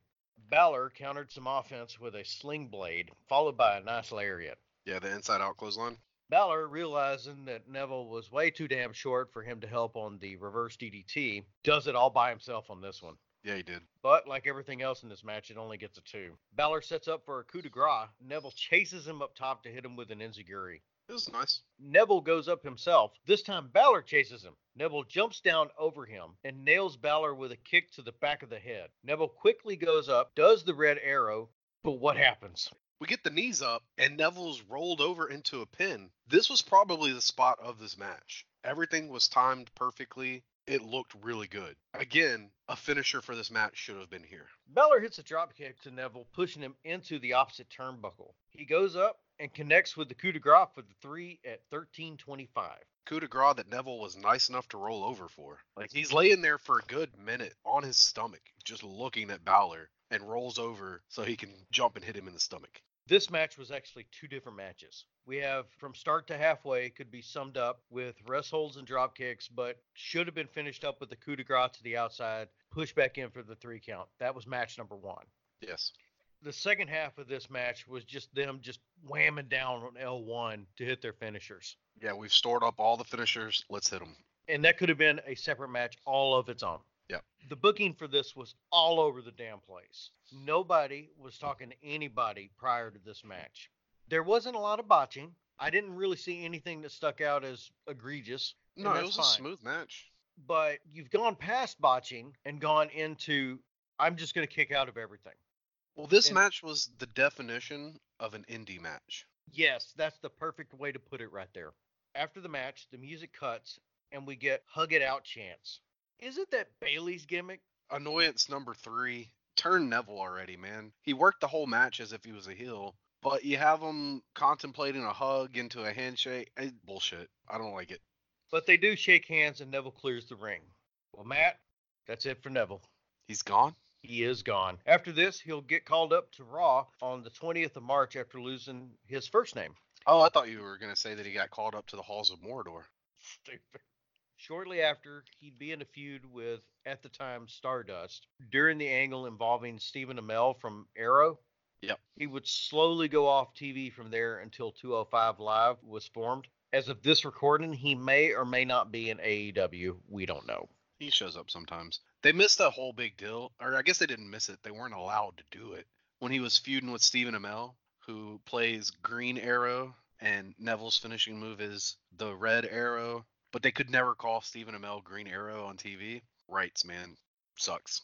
Balor countered some offense with a sling blade, followed by a nice lariat. Yeah, the inside-out clothesline. Balor, realizing that Neville was way too damn short for him to help on the reverse D D T, does it all by himself on this one. Yeah, he did. But like everything else in this match, it only gets a two. Balor sets up for a coup de grace. Neville chases him up top to hit him with an enziguri. It was nice. Neville goes up himself. This time, Balor chases him. Neville jumps down over him and nails Balor with a kick to the back of the head. Neville quickly goes up, does the red arrow, but what happens? We get the knees up, and Neville's rolled over into a pin. This was probably the spot of this match. Everything was timed perfectly. It looked really good. Again, a finisher for this match should have been here. Balor hits a dropkick to Neville, pushing him into the opposite turnbuckle. He goes up and connects with the coup de grace for the three at thirteen twenty-five. Coup de grace that Neville was nice enough to roll over for. Like, he's laying there for a good minute on his stomach, just looking at Balor, and rolls over so he can jump and hit him in the stomach. This match was actually two different matches. We have from start to halfway could be summed up with rest holds and drop kicks, but should have been finished up with the coup de grace to the outside, push back in for the three count. That was match number one. Yes. The second half of this match was just them just whamming down on L one to hit their finishers. Yeah, we've stored up all the finishers. Let's hit them. And that could have been a separate match all of its own. Yeah. The booking for this was all over the damn place. Nobody was talking to anybody prior to this match. There wasn't a lot of botching. I didn't really see anything that stuck out as egregious. No, it was fine. A smooth match. But you've gone past botching and gone into, I'm just going to kick out of everything. Well, this and, match was the definition of an indie match. Yes, that's the perfect way to put it right there. After the match, the music cuts, and we get hug it out chants. Isn't that Bayley's gimmick? Annoyance number three. Turn Neville already, man. He worked the whole match as if he was a heel, but you have him contemplating a hug into a handshake. It's bullshit. I don't like it. But they do shake hands, and Neville clears the ring. Well, Matt, that's it for Neville. He's gone? He is gone. After this, he'll get called up to Raw on the twentieth of March after losing his first name. Oh, I thought you were going to say that he got called up to the Halls of Mordor. Stupid. Shortly after, he'd be in a feud with, at the time, Stardust. During the angle involving Stephen Amell from Arrow, yep. He would slowly go off T V from there until two oh five Live was formed. As of this recording, he may or may not be in A E W. We don't know. He shows up sometimes. They missed the whole big deal, or I guess they didn't miss it. They weren't allowed to do it. When he was feuding with Stephen Amell, who plays Green Arrow, and Neville's finishing move is the Red Arrow. But they could never call Stephen Amell Green Arrow on T V. Rights, man. Sucks.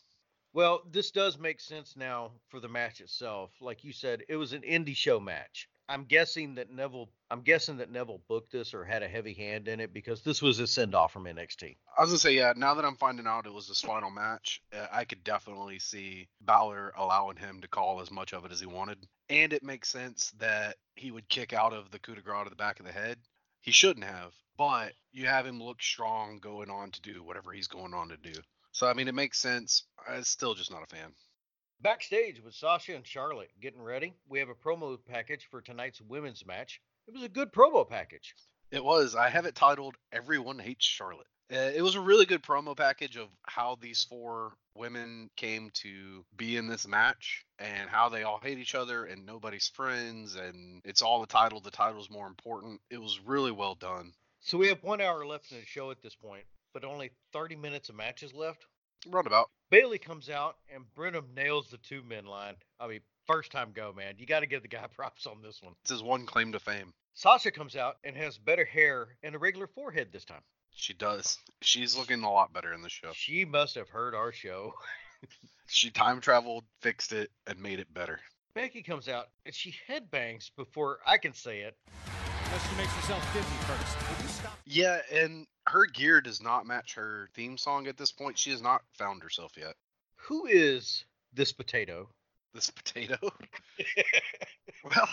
Well, this does make sense now for the match itself. Like you said, it was an indie show match. I'm guessing that Neville I'm guessing that Neville booked this or had a heavy hand in it because this was his send-off from N X T. I was going to say, yeah, now that I'm finding out it was his final match, uh, I could definitely see Balor allowing him to call as much of it as he wanted. And it makes sense that he would kick out of the coup de grace to the back of the head. He shouldn't have, but you have him look strong going on to do whatever he's going on to do. So, I mean, it makes sense. I'm still just not a fan. Backstage with Sasha and Charlotte getting ready. We have a promo package for tonight's women's match. It was a good promo package. It was. I have it titled Everyone Hates Charlotte. It was a really good promo package of how these four women came to be in this match and how they all hate each other and nobody's friends. And it's all the title. The title's more important. It was really well done. So we have one hour left in the show at this point, but only thirty minutes of matches left. Roundabout. Bayley comes out and Brenham nails the two men line. I mean, first time go, man. You got to give the guy props on this one. It's his one claim to fame. Sasha comes out and has better hair and a regular forehead this time. She does. She's looking a lot better in the show. She must have heard our show. She time traveled, fixed it, and made it better. Becky comes out, and she headbangs before I can say it. Unless she makes herself dizzy first. Will you stop? Yeah, and her gear does not match her theme song at this point. She has not found herself yet. Who is this potato? This potato? Well,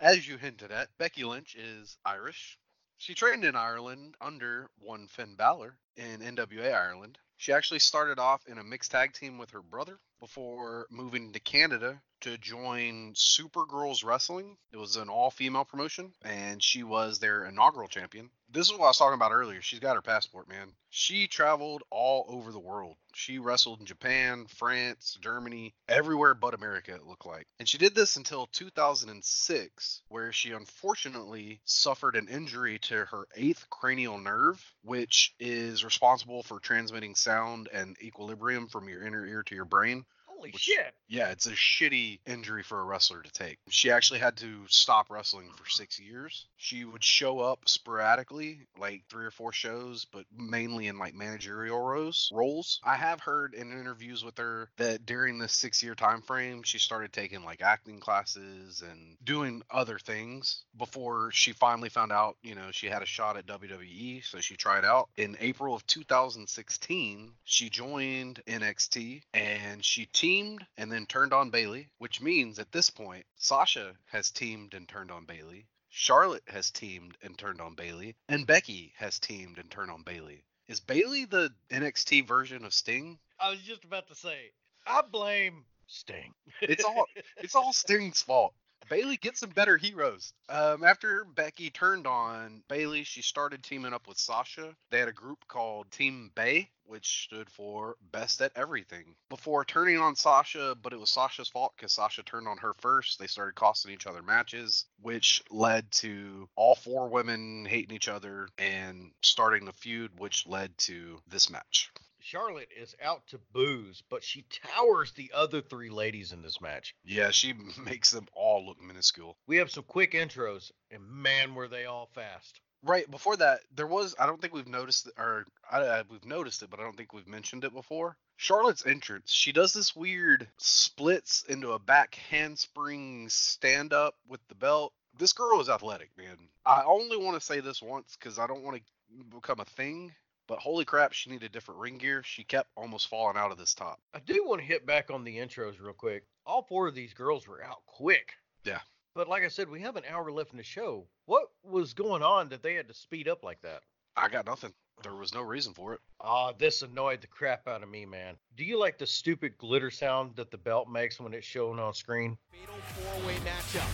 as you hinted at, Becky Lynch is Irish. She trained in Ireland under one Finn Balor in N W A Ireland. She actually started off in a mixed tag team with her brother before moving to Canada to join Supergirls Wrestling. It was an all-female promotion, and she was their inaugural champion. This is what I was talking about earlier. She's got her passport, man. She traveled all over the world. She wrestled in Japan, France, Germany, everywhere but America, it looked like. And she did this until two thousand six, where she unfortunately suffered an injury to her eighth cranial nerve, which is responsible for transmitting sound and equilibrium from your inner ear to your brain. Holy Which, shit. Yeah, it's a shitty injury for a wrestler to take. She actually had to stop wrestling for six years. She would show up sporadically, like three or four shows, but mainly in like managerial roles. I have heard in interviews with her that during this six-year time frame, she started taking like acting classes and doing other things before she finally found out, you know, she had a shot at W W E, so she tried out. In April of two thousand sixteen, she joined N X T, and she teamed Teamed and then turned on Bayley, which means at this point, Sasha has teamed and turned on Bayley, Charlotte has teamed and turned on Bayley, and Becky has teamed and turned on Bayley. Is Bayley the N X T version of Sting? I was just about to say, I blame Sting. It's all it's all Sting's fault. Bayley gets some better heroes. Um, after Becky turned on Bayley, she started teaming up with Sasha. They had a group called Team Bay, which stood for Best at Everything. Before turning on Sasha, but it was Sasha's fault because Sasha turned on her first. They started costing each other matches, which led to all four women hating each other and starting the feud, which led to this match. Charlotte is out to booze, but she towers the other three ladies in this match. Yeah, she makes them all look minuscule. We have some quick intros, and man, were they all fast. Right, before that, there was, I don't think we've noticed, or I, we've noticed it, but I don't think we've mentioned it before. Charlotte's entrance, she does this weird splits into a back handspring stand-up with the belt. This girl is athletic, man. I only want to say this once because I don't want to become a thing. But holy crap, she needed different ring gear. She kept almost falling out of this top. I do want to hit back on the intros real quick. All four of these girls were out quick. Yeah. But like I said, we have an hour left in the show. What was going on that they had to speed up like that? I got nothing. There was no reason for it. Ah, uh, this annoyed the crap out of me, man. Do you like the stupid glitter sound that the belt makes when it's shown on screen? Fatal four-way matchup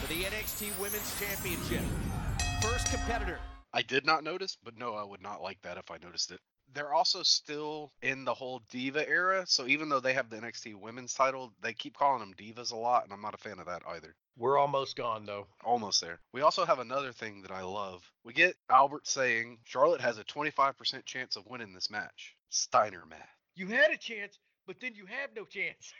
for the N X T Women's Championship. First competitor. I did not notice, but no, I would not like that if I noticed it. They're also still in the whole diva era, so even though they have the N X T women's title, they keep calling them divas a lot, and I'm not a fan of that either. We're almost gone, though. Almost there. We also have another thing that I love. We get Albert saying, Charlotte has a twenty-five percent chance of winning this match. Steiner math. You had a chance, but then you have no chance.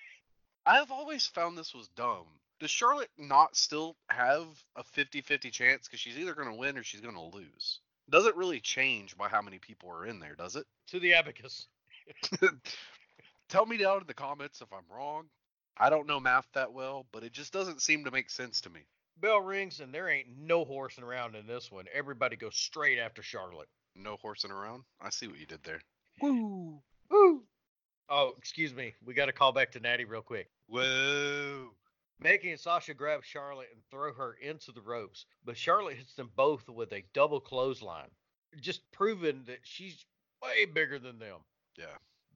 I've always found this was dumb. Does Charlotte not still have a fifty-fifty chance? Because she's either going to win or she's going to lose. Doesn't really change by how many people are in there, does it? To the abacus. Tell me down in the comments if I'm wrong. I don't know math that well, but it just doesn't seem to make sense to me. Bell rings, and there ain't no horsing around in this one. Everybody goes straight after Charlotte. No horsing around? I see what you did there. Woo! Woo! Oh, excuse me. We got to call back to Natty real quick. Whoa! Becky and Sasha grab Charlotte and throw her into the ropes, but Charlotte hits them both with a double clothesline, just proving that she's way bigger than them. Yeah.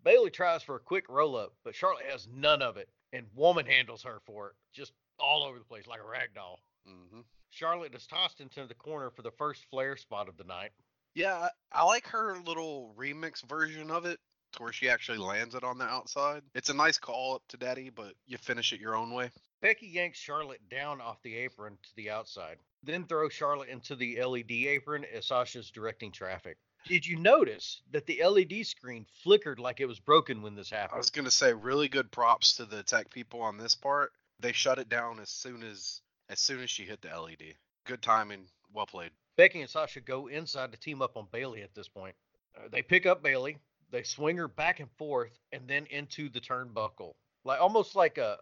Bayley tries for a quick roll-up, but Charlotte has none of it, and woman handles her for it, just all over the place like a rag doll. Mm-hmm. Charlotte is tossed into the corner for the first Flair spot of the night. Yeah, I like her little remix version of it, to where she actually lands it on the outside. It's a nice call up to Daddy, but you finish it your own way. Becky yanks Charlotte down off the apron to the outside, then throws Charlotte into the L E D apron as Sasha's directing traffic. Did you notice that the L E D screen flickered like it was broken when this happened? I was going to say, really good props to the tech people on this part. They shut it down as soon as as soon as she hit the L E D. Good timing, well played. Becky and Sasha go inside to team up on Bayley at this point. Uh, they pick up Bayley, they swing her back and forth, and then into the turnbuckle. Like almost like a,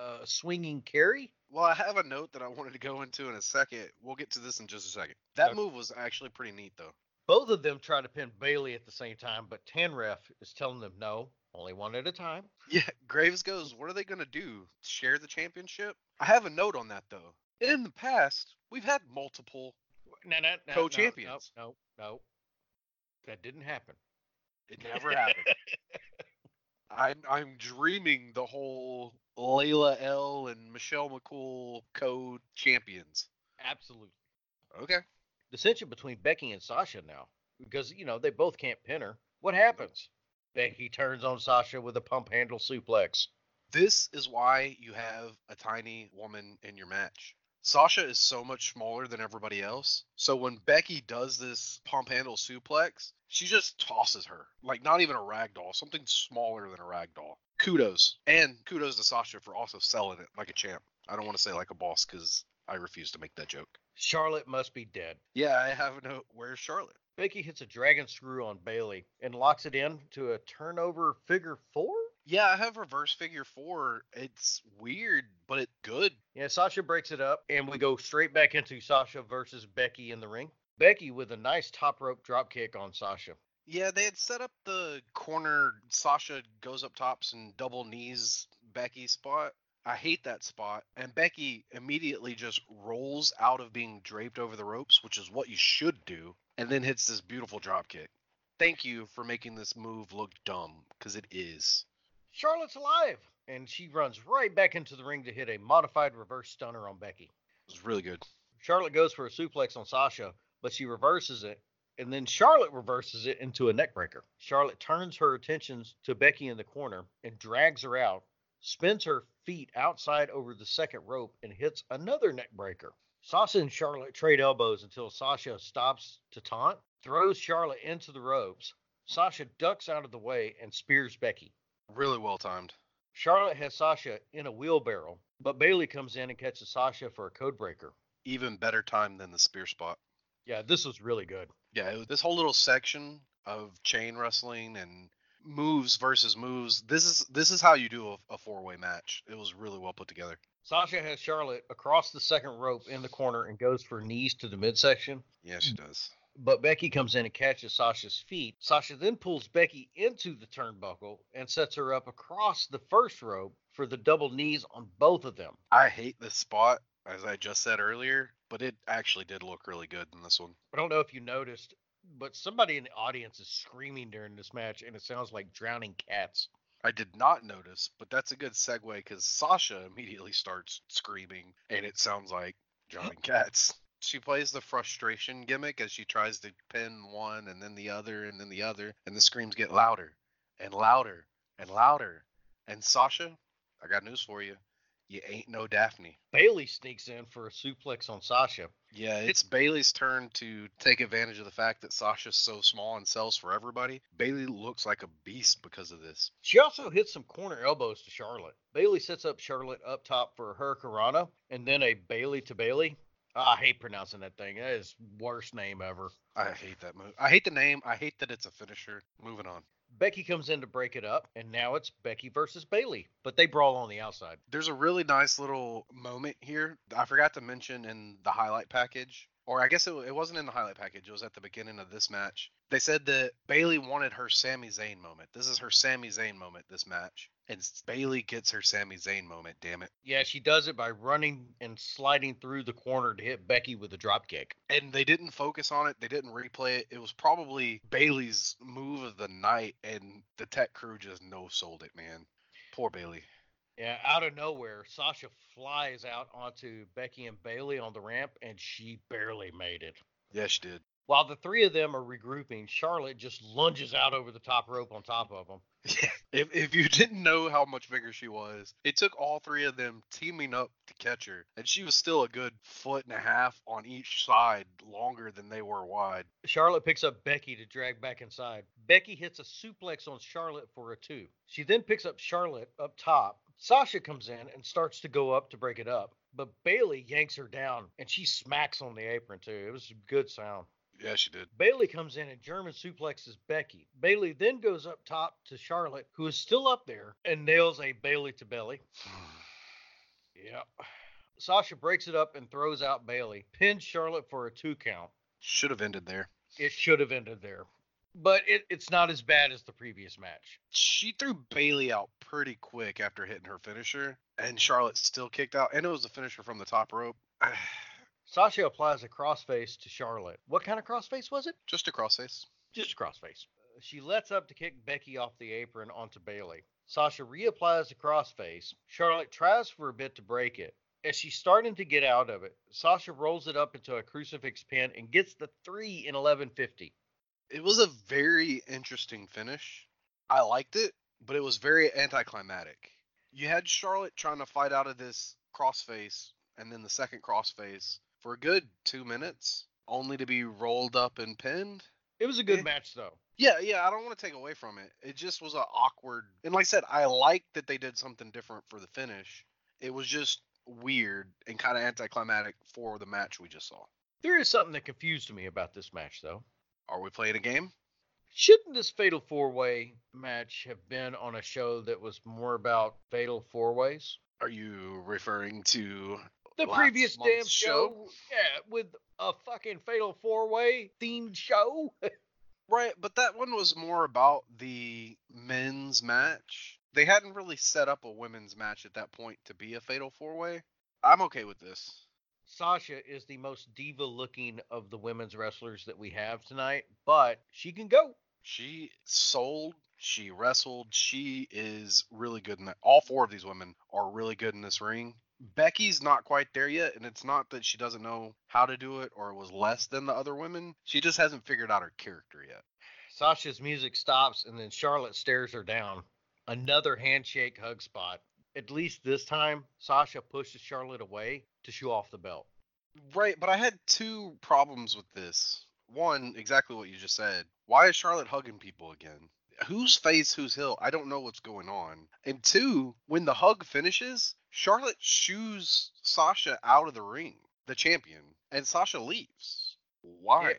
a, a swinging carry. Well, I have a note that I wanted to go into in a second. We'll get to this in just a second. That okay. move was actually pretty neat, though. Both of them try to pin Bayley at the same time, but Tanref is telling them no, only one at a time. Yeah, Graves goes, what are they going to do? Share the championship? I have a note on that, though. In the past, we've had multiple no, no, no, co-champions. No, no, no, that didn't happen. It never happened. I'm, I'm dreaming the whole Layla L. and Michelle McCool co-champions. Absolutely. Okay. Dissension between Becky and Sasha now, because, you know, they both can't pin her. What happens? Becky turns on Sasha with a pump handle suplex. This is why you have a tiny woman in your match. Sasha is so much smaller than everybody else. So when Becky does this pump handle suplex, she just tosses her. Like, not even a ragdoll, something smaller than a ragdoll. Kudos. And kudos to Sasha for also selling it like a champ. I don't want to say like a boss, because I refuse to make that joke. Charlotte must be dead. Yeah, I have no... Where's Charlotte? Becky hits a dragon screw on Bayley and locks it in to a turnover figure four? Yeah, I have reverse figure four. It's weird, but it's good. Yeah, Sasha breaks it up, and we go straight back into Sasha versus Becky in the ring. Becky with a nice top rope drop kick on Sasha. Yeah, they had set up the corner Sasha goes up tops and double knees Becky spot. I hate that spot, and Becky immediately just rolls out of being draped over the ropes, which is what you should do, and then hits this beautiful dropkick. Thank you for making this move look dumb, because it is. Charlotte's alive, and she runs right back into the ring to hit a modified reverse stunner on Becky. It was really good. Charlotte goes for a suplex on Sasha, but she reverses it, and then Charlotte reverses it into a neckbreaker. Charlotte turns her attentions to Becky in the corner and drags her out, spins her feet outside over the second rope and hits another neckbreaker. Sasha and Charlotte trade elbows until Sasha stops to taunt, throws Charlotte into the ropes. Sasha ducks out of the way and spears Becky. Really well timed. Charlotte has Sasha in a wheelbarrow, but Bayley comes in and catches Sasha for a codebreaker. Even better timed than the spear spot. Yeah, this was really good. Yeah, it was this whole little section of chain wrestling and moves versus moves. This is this is how you do a, a four-way match. It was really well put together. Sasha has Charlotte across the second rope in the corner and goes for knees to the midsection. Yeah, she does. But Becky comes in and catches Sasha's feet. Sasha then pulls Becky into the turnbuckle and sets her up across the first rope for the double knees on both of them. I hate this spot, as I just said earlier, but it actually did look really good in this one. I don't know if you noticed, but somebody in the audience is screaming during this match, and it sounds like drowning cats. I did not notice, but that's a good segue because Sasha immediately starts screaming, and it sounds like drowning cats. She plays the frustration gimmick as she tries to pin one and then the other and then the other, and the screams get louder and louder and louder. And Sasha, I got news for you. You ain't no Daphne. Bayley sneaks in for a suplex on Sasha. Yeah, it's Bayley's turn to take advantage of the fact that Sasha's so small and sells for everybody. Bayley looks like a beast because of this. She also hits some corner elbows to Charlotte. Bayley sets up Charlotte up top for a hurricanrana and then a Bayley to Bayley. I hate pronouncing that thing. That is worst name ever. I hate that move. I hate the name. I hate that it's a finisher. Moving on. Becky comes in to break it up, and now it's Becky versus Bayley, but they brawl on the outside. There's a really nice little moment here. I forgot to mention in the highlight package, or I guess it, it wasn't in the highlight package. It was at the beginning of this match. They said that Bayley wanted her Sami Zayn moment. This is her Sami Zayn moment, this match. And Bayley gets her Sami Zayn moment, damn it. Yeah, she does it by running and sliding through the corner to hit Becky with a dropkick. And they didn't focus on it. They didn't replay it. It was probably Bayley's move of the night, and the tech crew just no-sold it, man. Poor Bayley. Yeah, out of nowhere, Sasha flies out onto Becky and Bayley on the ramp, and she barely made it. Yeah, she did. While the three of them are regrouping, Charlotte just lunges out over the top rope on top of them. Yeah, if, if you didn't know how much bigger she was, it took all three of them teaming up to catch her, and she was still a good foot and a half on each side, longer than they were wide. Charlotte picks up Becky to drag back inside. Becky hits a suplex on Charlotte for a two. She then picks up Charlotte up top. Sasha comes in and starts to go up to break it up, but Bayley yanks her down, and she smacks on the apron, too. It was a good sound. Yeah, she did. Bayley comes in and German suplexes Becky. Bayley then goes up top to Charlotte, who is still up there, and nails a Bayley to belly. Yep. Sasha breaks it up and throws out Bayley, pins Charlotte for a two count. Should have ended there. It should have ended there. But it, it's not as bad as the previous match. She threw Bayley out pretty quick after hitting her finisher, and Charlotte still kicked out, and it was the finisher from the top rope. Sasha applies a crossface to Charlotte. What kind of crossface was it? Just a crossface. Just a crossface. Uh, she lets up to kick Becky off the apron onto Bayley. Sasha reapplies the crossface. Charlotte tries for a bit to break it. As she's starting to get out of it, Sasha rolls it up into a crucifix pin and gets the three in eleven fifty. It was a very interesting finish. I liked it, but it was very anticlimactic. You had Charlotte trying to fight out of this crossface and then the second crossface for a good two minutes, only to be rolled up and pinned. It was a good it, match, though. Yeah, yeah, I don't want to take away from it. It just was an awkward... And like I said, I like that they did something different for the finish. It was just weird and kind of anticlimactic for the match we just saw. There is something that confused me about this match, though. Are we playing a game? Shouldn't this Fatal Four-Way match have been on a show that was more about Fatal Four-Ways? Are you referring to... The Last previous damn show, show, yeah, with a fucking Fatal Four-Way themed show. Right, but that one was more about the men's match. They hadn't really set up a women's match at that point to be a Fatal Four-Way. I'm okay with this. Sasha is the most diva-looking of the women's wrestlers that we have tonight, but she can go. She sold, she wrestled, she is really good in that. All four of these women are really good in this ring. Becky's not quite there yet, and it's not that she doesn't know how to do it or was less than the other women. She just hasn't figured out her character yet. Sasha's music stops, and then Charlotte stares her down. Another handshake hug spot. At least this time, Sasha pushes Charlotte away to show off the belt. Right, but I had two problems with this. One, exactly what you just said. Why is Charlotte hugging people again? Who's face, who's heel? I don't know what's going on. And two, when the hug finishes, Charlotte shoos Sasha out of the ring, the champion, and Sasha leaves. Why? Yeah,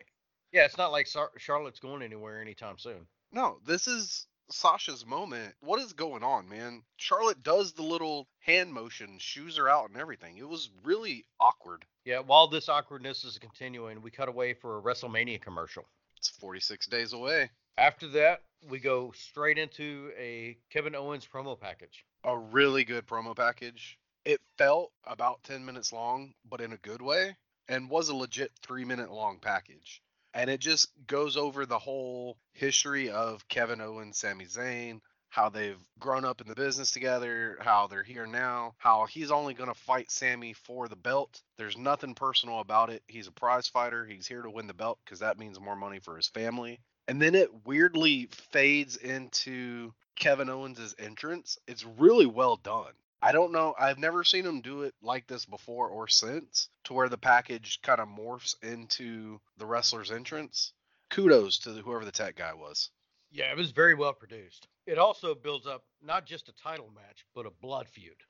yeah it's not like Sar- Charlotte's going anywhere anytime soon. No, this is Sasha's moment. What is going on, man? Charlotte does the little hand motion, shoos her out and everything. It was really awkward. Yeah, while this awkwardness is continuing, we cut away for a WrestleMania commercial. It's forty-six days away. After that, we go straight into a Kevin Owens promo package. A really good promo package. It felt about ten minutes long, but in a good way, and was a legit three-minute long package. And it just goes over the whole history of Kevin Owens, Sami Zayn, how they've grown up in the business together, how they're here now, how he's only going to fight Sami for the belt. There's nothing personal about it. He's a prize fighter. He's here to win the belt because that means more money for his family. And then it weirdly fades into Kevin Owens' entrance. It's really well done. I don't know. I've never seen him do it like this before or since, to where the package kind of morphs into the wrestler's entrance. Kudos to whoever the tech guy was. Yeah, it was very well produced. It also builds up not just a title match, but a blood feud.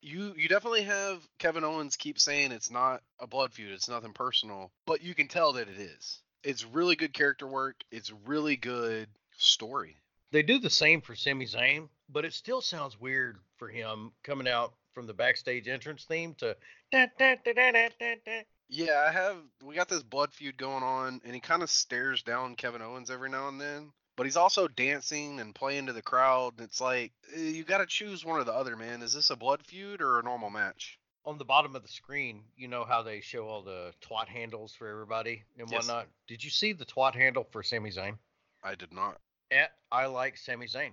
You you definitely have Kevin Owens keep saying it's not a blood feud. It's nothing personal, but you can tell that it is. It's really good character work. It's really good story. They do the same for Sami Zayn, but it still sounds weird for him coming out from the backstage entrance theme to da, da, da, da, da, da. Yeah, I have. We got this blood feud going on, and he kind of stares down Kevin Owens every now and then. But he's also dancing and playing to the crowd. And it's like, you got to choose one or the other, man. Is this a blood feud or a normal match? On the bottom of the screen, you know how they show all the twat handles for everybody and yes. whatnot. Did you see the twat handle for Sami Zayn? I did not. At I like Sami Zayn.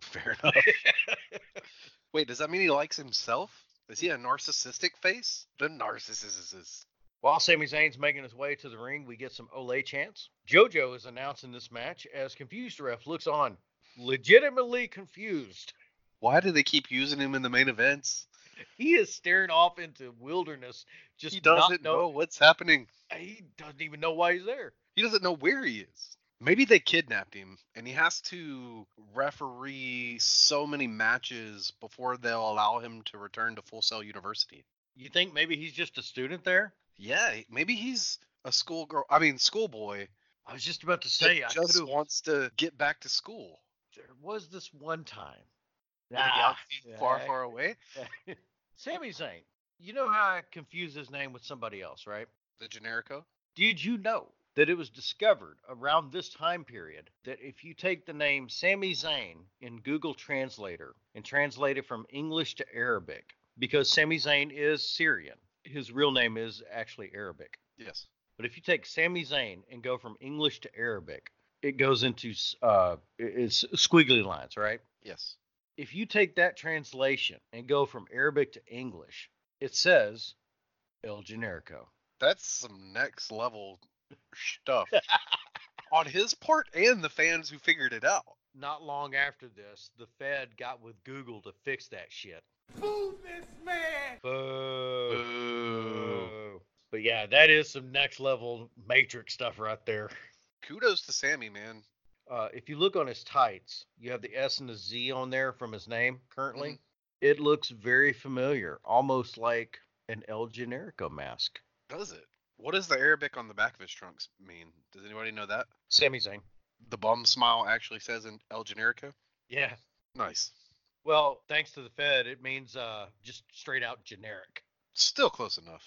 Fair enough. Wait, does that mean he likes himself? Is he a narcissistic face? The narcissist is. While Sami Zayn's making his way to the ring, we get some Ole chants. JoJo is announcing this match as confused ref looks on. Legitimately confused. Why do they keep using him in the main events? He is staring off into wilderness. Just he doesn't not know, know what's happening. He doesn't even know why he's there. He doesn't know where he is. Maybe they kidnapped him, and he has to referee so many matches before they'll allow him to return to Full Sail University. You think maybe he's just a student there? Yeah, maybe he's a schoolgirl. I mean, schoolboy. I was just about to say. He I just could've... wants to get back to school. There was this one time. Ah, yeah. Far, far away. Sami Zayn. You know how I confuse his name with somebody else, right? The Generico? Did you know that it was discovered around this time period that if you take the name Sami Zayn in Google Translator and translate it from English to Arabic, because Sami Zayn is Syrian, his real name is actually Arabic. Yes. But if you take Sami Zayn and go from English to Arabic, it goes into uh, it's squiggly lines, right? Yes. If you take that translation and go from Arabic to English, it says El Generico. That's some next level stuff on his part and the fans who figured it out. Not long after this, the Fed got with Google to fix that shit. Boo this man! Boo. Boo. But yeah, that is some next level Matrix stuff right there. Kudos to Sami, man. Uh, if you look on his tights, you have the S and the Z on there from his name currently. Mm-hmm. It looks very familiar, almost like an El Generico mask. Does it? What does the Arabic on the back of his trunks mean? Does anybody know that? Sami Zayn. The bum smile actually says in El Generico? Yeah. Nice. Well, thanks to the Fed, it means uh, just straight out generic. Still close enough.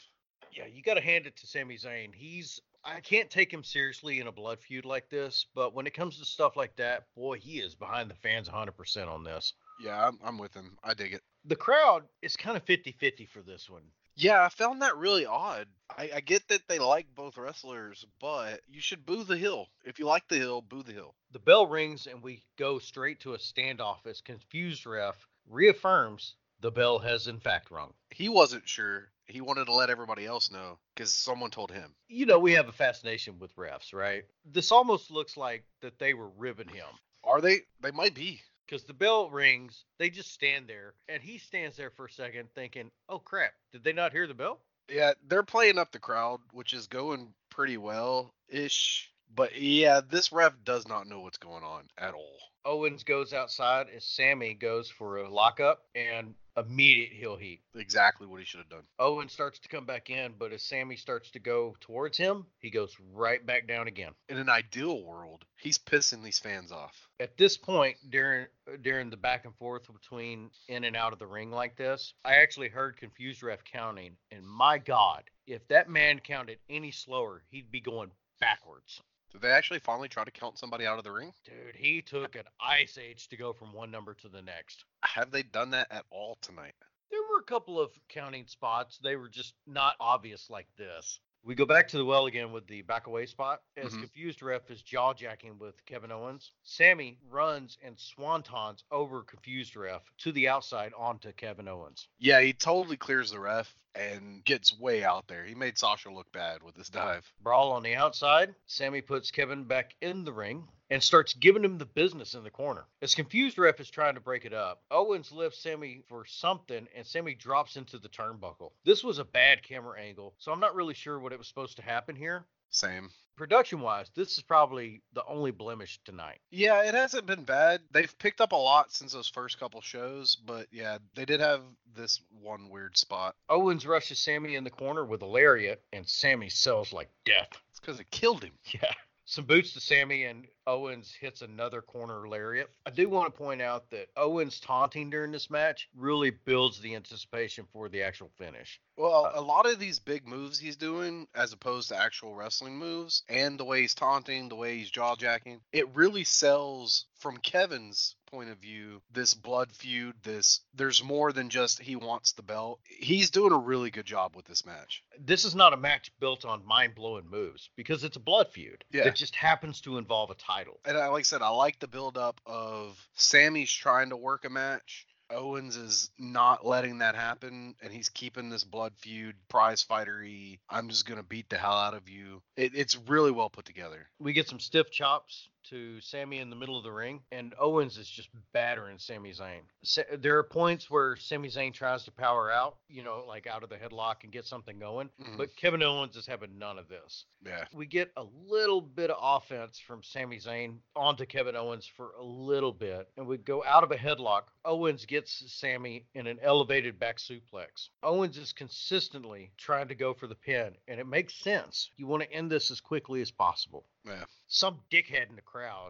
Yeah, you got to hand it to Sami Zayn. He's... I can't take him seriously in a blood feud like this, but when it comes to stuff like that, boy, he is behind the fans one hundred percent on this. Yeah, I'm, I'm with him. I dig it. The crowd is kind of fifty-fifty for this one. Yeah, I found that really odd. I, I get that they like both wrestlers, but you should boo the hill. If you like the hill, boo the hill. The bell rings, and we go straight to a standoff as confused ref reaffirms the bell has in fact rung. He wasn't sure. He wanted to let everybody else know because someone told him. You know, we have a fascination with refs, right? This almost looks like that they were ribbing him. Are they? They might be. Because the bell rings, they just stand there, and he stands there for a second thinking, oh, crap, did they not hear the bell? Yeah, they're playing up the crowd, which is going pretty well-ish. But, yeah, this ref does not know what's going on at all. Owens goes outside as Sami goes for a lockup and immediate heel heat. Exactly what he should have done. Owens starts to come back in, but as Sami starts to go towards him, he goes right back down again. In an ideal world, he's pissing these fans off. At this point, during during the back and forth between in and out of the ring like this, I actually heard confused ref counting, and my God, if that man counted any slower, he'd be going backwards. Did they actually finally try to count somebody out of the ring? Dude, he took an ice age to go from one number to the next. Have they done that at all tonight? There were a couple of counting spots. They were just not obvious like this. We go back to the well again with the back away spot. As mm-hmm. confused ref is jaw-jacking with Kevin Owens, Sami runs and swantons over confused ref to the outside onto Kevin Owens. Yeah, he totally clears the ref and gets way out there. He made Sasha look bad with this dive. Brawl on the outside. Sami puts Kevin back in the ring and starts giving him the business in the corner. As confused ref is trying to break it up, Owens lifts Sami for something, and Sami drops into the turnbuckle. This was a bad camera angle, so I'm not really sure what it was supposed to happen here. Same. Production-wise, this is probably the only blemish tonight. Yeah, it hasn't been bad. They've picked up a lot since those first couple shows, but yeah, they did have this one weird spot. Owens rushes Sami in the corner with a lariat, and Sami sells like death. It's because it killed him. Yeah. Some boots to Sami, and Owens hits another corner lariat. I do want to point out that Owens taunting during this match really builds the anticipation for the actual finish. Well, uh, a lot of these big moves he's doing, as opposed to actual wrestling moves, and the way he's taunting, the way he's jaw-jacking, it really sells, from Kevin's point of view, this blood feud, this there's more than just he wants the belt. He's doing a really good job with this match. This is not a match built on mind-blowing moves, because it's a blood feud. Yeah. That just happens to involve a title. And I, like I said, I like the build up of Sami's trying to work a match. Owens is not letting that happen, and he's keeping this blood feud, prize fighter-y, I'm just going to beat the hell out of you. It, it's really well put together. We get some stiff chops to Sami in the middle of the ring, and Owens is just battering Sami Zayn. Sa- there are points where Sami Zayn tries to power out, you know, like out of the headlock and get something going, mm-hmm. but Kevin Owens is having none of this. Yeah. We get a little bit of offense from Sami Zayn onto Kevin Owens for a little bit, and we go out of a headlock. Owens gets Sami in an elevated back suplex. Owens is consistently trying to go for the pin, and it makes sense. You want to end this as quickly as possible. Yeah. Some dickhead in the crowd.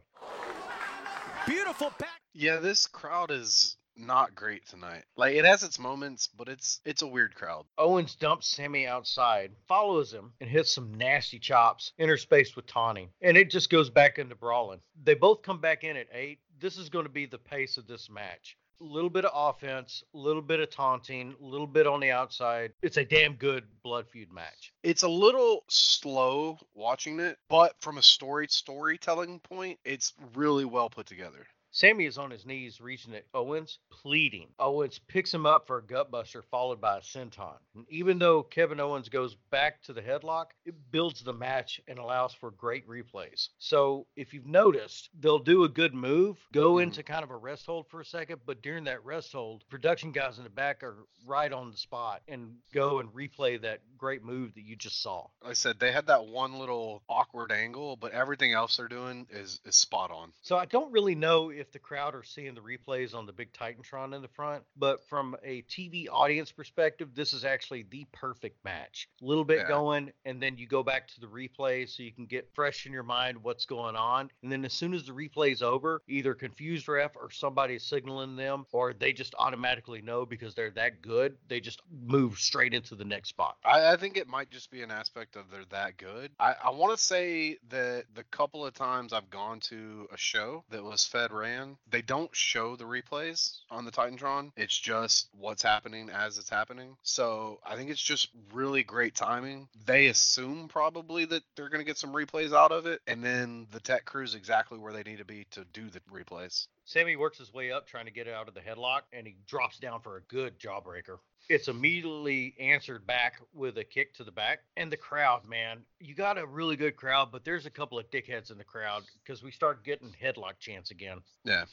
Beautiful back. Yeah, this crowd is not great tonight. Like, it has its moments, but it's it's a weird crowd. Owens dumps Sami outside, follows him, and hits some nasty chops interspaced with taunting. And it just goes back into brawling. They both come back in at eight. This is going to be the pace of this match. A little bit of offense, a little bit of taunting, a little bit on the outside. It's a damn good blood feud match. It's a little slow watching it, but from a story storytelling point, it's really well put together. Sami is on his knees, reaching at Owens, pleading. Owens picks him up for a gutbuster, followed by a senton. And even though Kevin Owens goes back to the headlock, it builds the match and allows for great replays. So if you've noticed, they'll do a good move, go into kind of a rest hold for a second, but during that rest hold, production guys in the back are right on the spot and go and replay that great move that you just saw. Like I said, they had that one little awkward angle, but everything else they're doing is, is spot on. So I don't really know if If the crowd are seeing the replays on the big Titantron in the front, but from a T V audience perspective, this is actually the perfect match. A little bit yeah. going, and then you go back to the replay so you can get fresh in your mind what's going on. And then as soon as the replay's over, either confused ref or somebody is signaling them, or they just automatically know because they're that good. They just move straight into the next spot. I, I think it might just be an aspect of they're that good. I, I want to say that the couple of times I've gone to a show that was Fed Ram, they don't show the replays on the Titantron. It's just what's happening as it's happening. So I think it's just really great timing. They assume probably that they're going to get some replays out of it, and then the tech crew's exactly where they need to be to do the replays. Sami works his way up trying to get out of the headlock, and he drops down for a good jawbreaker. It's immediately answered back with a kick to the back. And the crowd, man, you got a really good crowd, but there's a couple of dickheads in the crowd because we start getting headlock chants again. Yeah.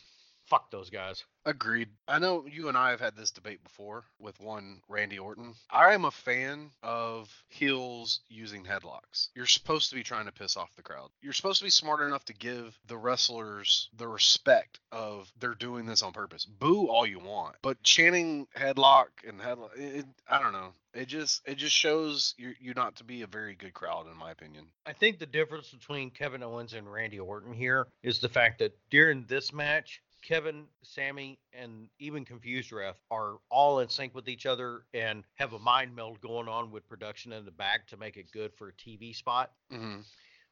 Fuck those guys. Agreed. I know you and I have had this debate before with one Randy Orton. I am a fan of heels using headlocks. You're supposed to be trying to piss off the crowd. You're supposed to be smart enough to give the wrestlers the respect of they're doing this on purpose. Boo all you want, but chanting headlock and headlock, it, I don't know. It just it just shows you you not to be a very good crowd, in my opinion. I think the difference between Kevin Owens and Randy Orton here is the fact that during this match, Kevin, Sami, and even Confused Ref are all in sync with each other and have a mind meld going on with production in the back to make it good for a T V spot. Mm-hmm.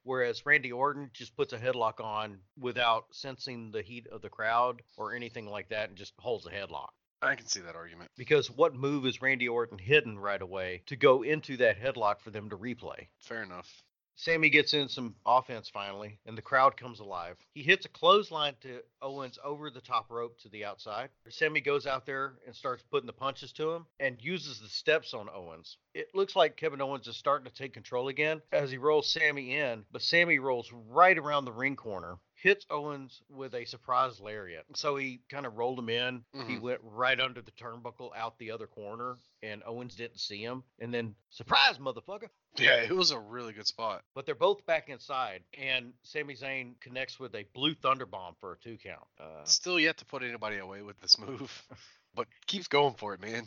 Whereas Randy Orton just puts a headlock on without sensing the heat of the crowd or anything like that and just holds a headlock. I can see that argument. Because what move is Randy Orton hitting right away to go into that headlock for them to replay? Fair enough. Sami gets in some offense finally, and the crowd comes alive. He hits a clothesline to Owens over the top rope to the outside. Sami goes out there and starts putting the punches to him and uses the steps on Owens. It looks like Kevin Owens is starting to take control again as he rolls Sami in, but Sami rolls right around the ring corner, hits Owens with a surprise lariat. So he kind of rolled him in. Mm-hmm. He went right under the turnbuckle out the other corner, and Owens didn't see him. And then, surprise, motherfucker. Yeah, it was a really good spot. But they're both back inside, and Sami Zayn connects with a blue thunderbomb for a two count. Uh, Still yet to put anybody away with this move, but keeps going for it, man.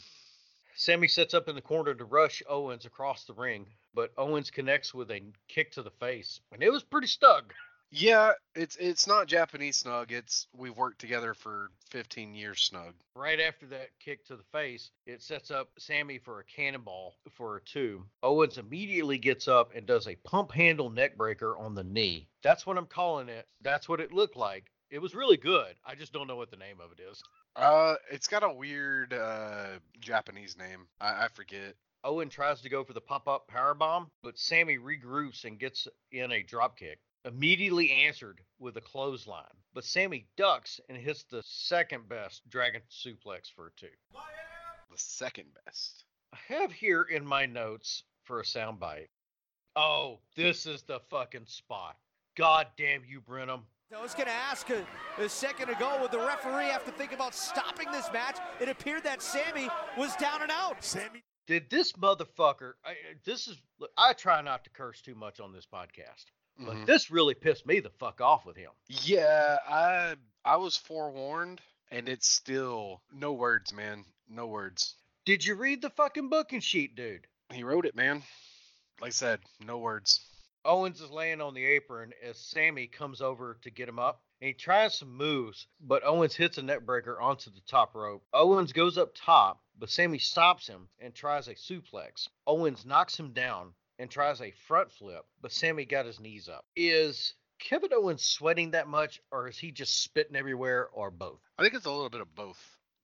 Sami sets up in the corner to rush Owens across the ring, but Owens connects with a kick to the face, and it was pretty snug. Yeah, it's it's not Japanese snug. It's we've worked together for fifteen years snug. Right after that kick to the face, it sets up Sami for a cannonball for a two. Owens immediately gets up and does a pump handle neck breaker on the knee. That's what I'm calling it. That's what it looked like. It was really good. I just don't know what the name of it is. Uh, it's got a weird uh, Japanese name. I, I forget. Owen tries to go for the pop-up powerbomb, but Sami regroups and gets in a dropkick. Immediately answered with a clothesline. but Sami ducks and hits the second best dragon suplex for a two. The second best. I have here in my notes for a soundbite. Oh, this is the fucking spot. God damn you, Brenham. I was going to ask a, a second ago, would the referee have to think about stopping this match? It appeared that Sami was down and out. Sami. Did this motherfucker, I, this is, look, I try not to curse too much on this podcast, but mm-hmm. this really pissed me the fuck off with him. Yeah, I I was forewarned, and it's still, no words, man, no words. Did you read the fucking booking sheet, dude? He wrote it, man. Like I said, no words. Owens is laying on the apron as Sami comes over to get him up. And he tries some moves, but Owens hits a neckbreaker onto the top rope. Owens goes up top, but Sami stops him and tries a suplex. Owens knocks him down and tries a front flip, but Sami got his knees up. Is Kevin Owens sweating that much, or is he just spitting everywhere, or both? I think it's a little bit of both.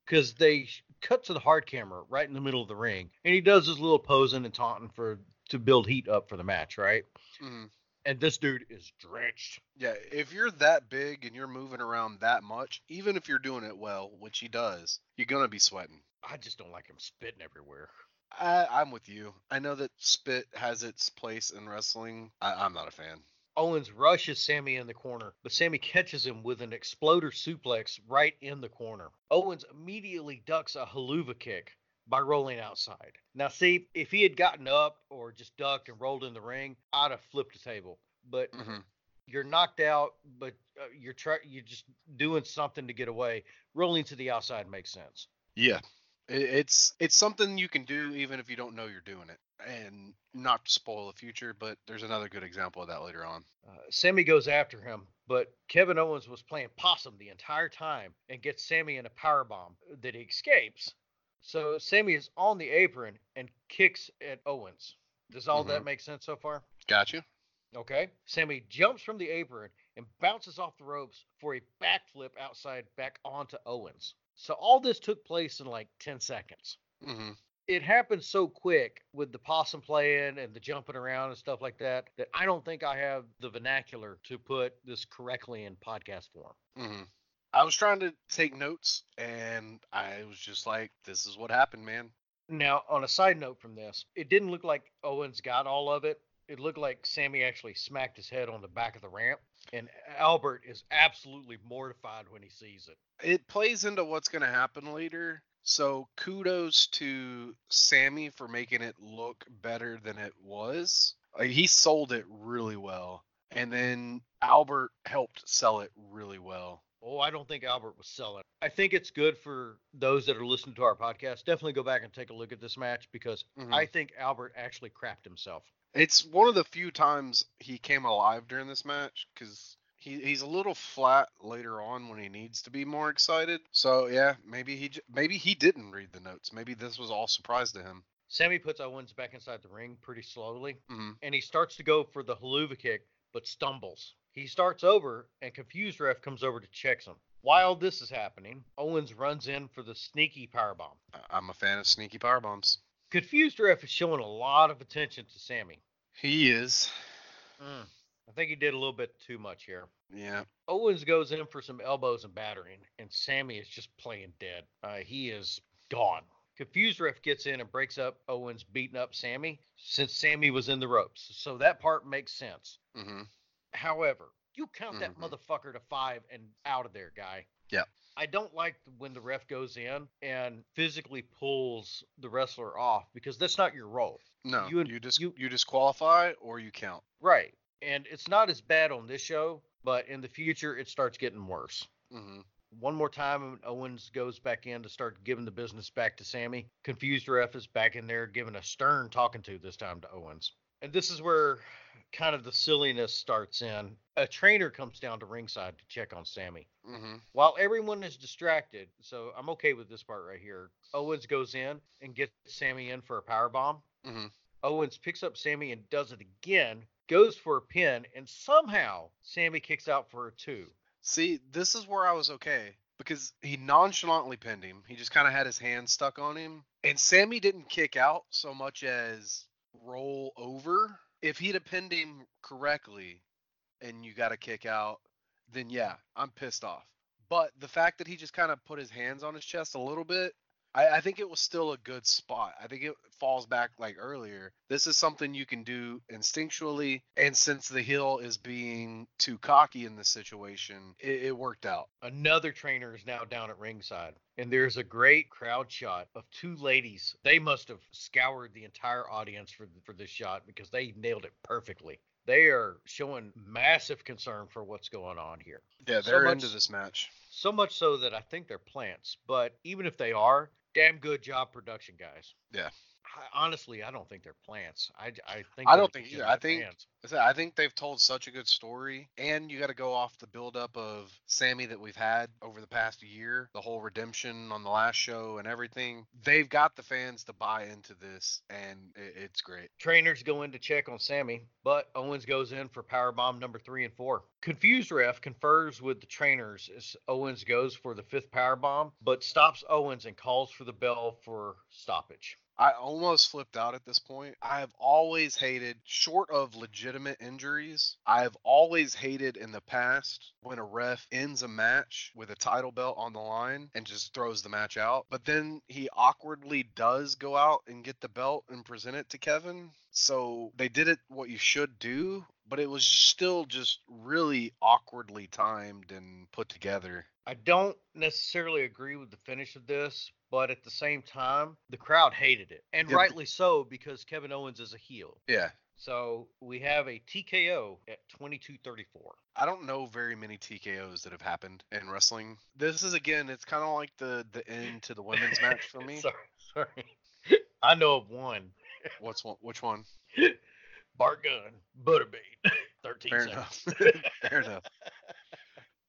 Because they cut to the hard camera right in the middle of the ring, and he does his little posing and taunting for to build heat up for the match, right? Mm-hmm. And this dude is drenched. Yeah, if you're that big and you're moving around that much, even if you're doing it well, which he does, you're going to be sweating. I just don't like him spitting everywhere. I, I'm with you. I know that spit has its place in wrestling. I, I'm not a fan. Owens rushes Sami in the corner, but Sami catches him with an exploder suplex right in the corner. Owens immediately ducks a haluva kick by rolling outside. Now, see, if he had gotten up or just ducked and rolled in the ring, I'd have flipped the table. But mm-hmm. you're knocked out, but uh, you're try- you're just doing something to get away. Rolling to the outside makes sense. Yeah, it, it's it's something you can do even if you don't know you're doing it. And not to spoil the future, but there's another good example of that later on. Uh, Sami goes after him, but Kevin Owens was playing possum the entire time and gets Sami in a powerbomb that he escapes. So Sami is on the apron and kicks at Owens. Does all mm-hmm. that make sense so far? Gotcha. Okay. Sami jumps from the apron and bounces off the ropes for a backflip outside back onto Owens. So all this took place in like ten seconds. Mm-hmm. It happened so quick with the possum playing and the jumping around and stuff like that, that I don't think I have the vernacular to put this correctly in podcast form. Mm-hmm. I was trying to take notes, and I was just like, this is what happened, man. Now, on a side note from this, it didn't look like Owens got all of it. It looked like Sami actually smacked his head on the back of the ramp, and Albert is absolutely mortified when he sees it. It plays into what's going to happen later, so kudos to Sami for making it look better than it was. Like, he sold it really well, and then Albert helped sell it really well. Oh, I don't think Albert was selling. I think it's good for those that are listening to our podcast. Definitely go back and take a look at this match because mm-hmm. I think Albert actually crapped himself. It's one of the few times he came alive during this match because he, he's a little flat later on when he needs to be more excited. So, yeah, maybe he maybe he didn't read the notes. Maybe this was all surprise to him. Sami puts Owens back inside the ring pretty slowly, mm-hmm. and he starts to go for the haluva kick but stumbles. He starts over, and confused ref comes over to check him. While this is happening, Owens runs in for the sneaky powerbomb. I'm a fan of sneaky powerbombs. Confused ref is showing a lot of attention to Sami. He is. Mm, I think he did a little bit too much here. Yeah. Owens goes in for some elbows and battering, and Sami is just playing dead. Uh, he is gone. Confused ref gets in and breaks up Owens beating up Sami since Sami was in the ropes. So that part makes sense. Mm-hmm. However, you count that mm-hmm. motherfucker to five and out of there, guy. Yeah. I don't like when the ref goes in and physically pulls the wrestler off because that's not your role. No, you, you, dis- you, you disqualify or you count. Right. And it's not as bad on this show, but in the future, it starts getting worse. Mm-hmm. One more time, Owens goes back in to start giving the business back to Sami. Confused ref is back in there giving a stern talking to this time to Owens. And this is where kind of the silliness starts in. A trainer comes down to ringside to check on Sami. Mm-hmm. While everyone is distracted, so I'm okay with this part right here, Owens goes in and gets Sami in for a powerbomb. Mm-hmm. Owens picks up Sami and does it again, goes for a pin, and somehow Sami kicks out for a two. See, this is where I was okay, because he nonchalantly pinned him. He just kind of had his hand stuck on him. And Sami didn't kick out so much as roll over. If he'd have pinned him correctly and you got to kick out, then yeah, I'm pissed off. But the fact that he just kind of put his hands on his chest a little bit, I, I think it was still a good spot. I think it falls back like earlier. This is something you can do instinctually. And since the heel is being too cocky in this situation, it, it worked out. Another trainer is now down at ringside. And there's a great crowd shot of two ladies. They must have scoured the entire audience for, for this shot because they nailed it perfectly. They are showing massive concern for what's going on here. Yeah, they're so much, into this match. So much so that I think they're plants. But even if they are, damn good job production, guys. Yeah. I, honestly, I don't think they're plants. I, I think I don't think either. I think I think they've told such a good story, and you got to go off the buildup of Sami that we've had over the past year, the whole redemption on the last show and everything. They've got the fans to buy into this, and it, it's great. Trainers go in to check on Sami, but Owens goes in for powerbomb number three and four. Confused ref confers with the trainers as Owens goes for the fifth powerbomb, but stops Owens and calls for the bell for stoppage. I almost flipped out at this point. I have always hated, short of legitimate injuries, I have always hated in the past when a ref ends a match with a title belt on the line and just throws the match out. But then he awkwardly does go out and get the belt and present it to Kevin. So they did it what you should do, but it was still just really awkwardly timed and put together. I don't necessarily agree with the finish of this, but at the same time, the crowd hated it. And yeah, rightly so, because Kevin Owens is a heel. Yeah. So we have a T K O at twenty-two thirty-four. I don't know very many T K Os that have happened in wrestling. This is, again, it's kind of like the, the end to the women's match for me. Sorry, sorry. I know of one. What's one? Which one? Bart Gunn, Butterbait, thirteen Fair seconds. Enough. Fair enough.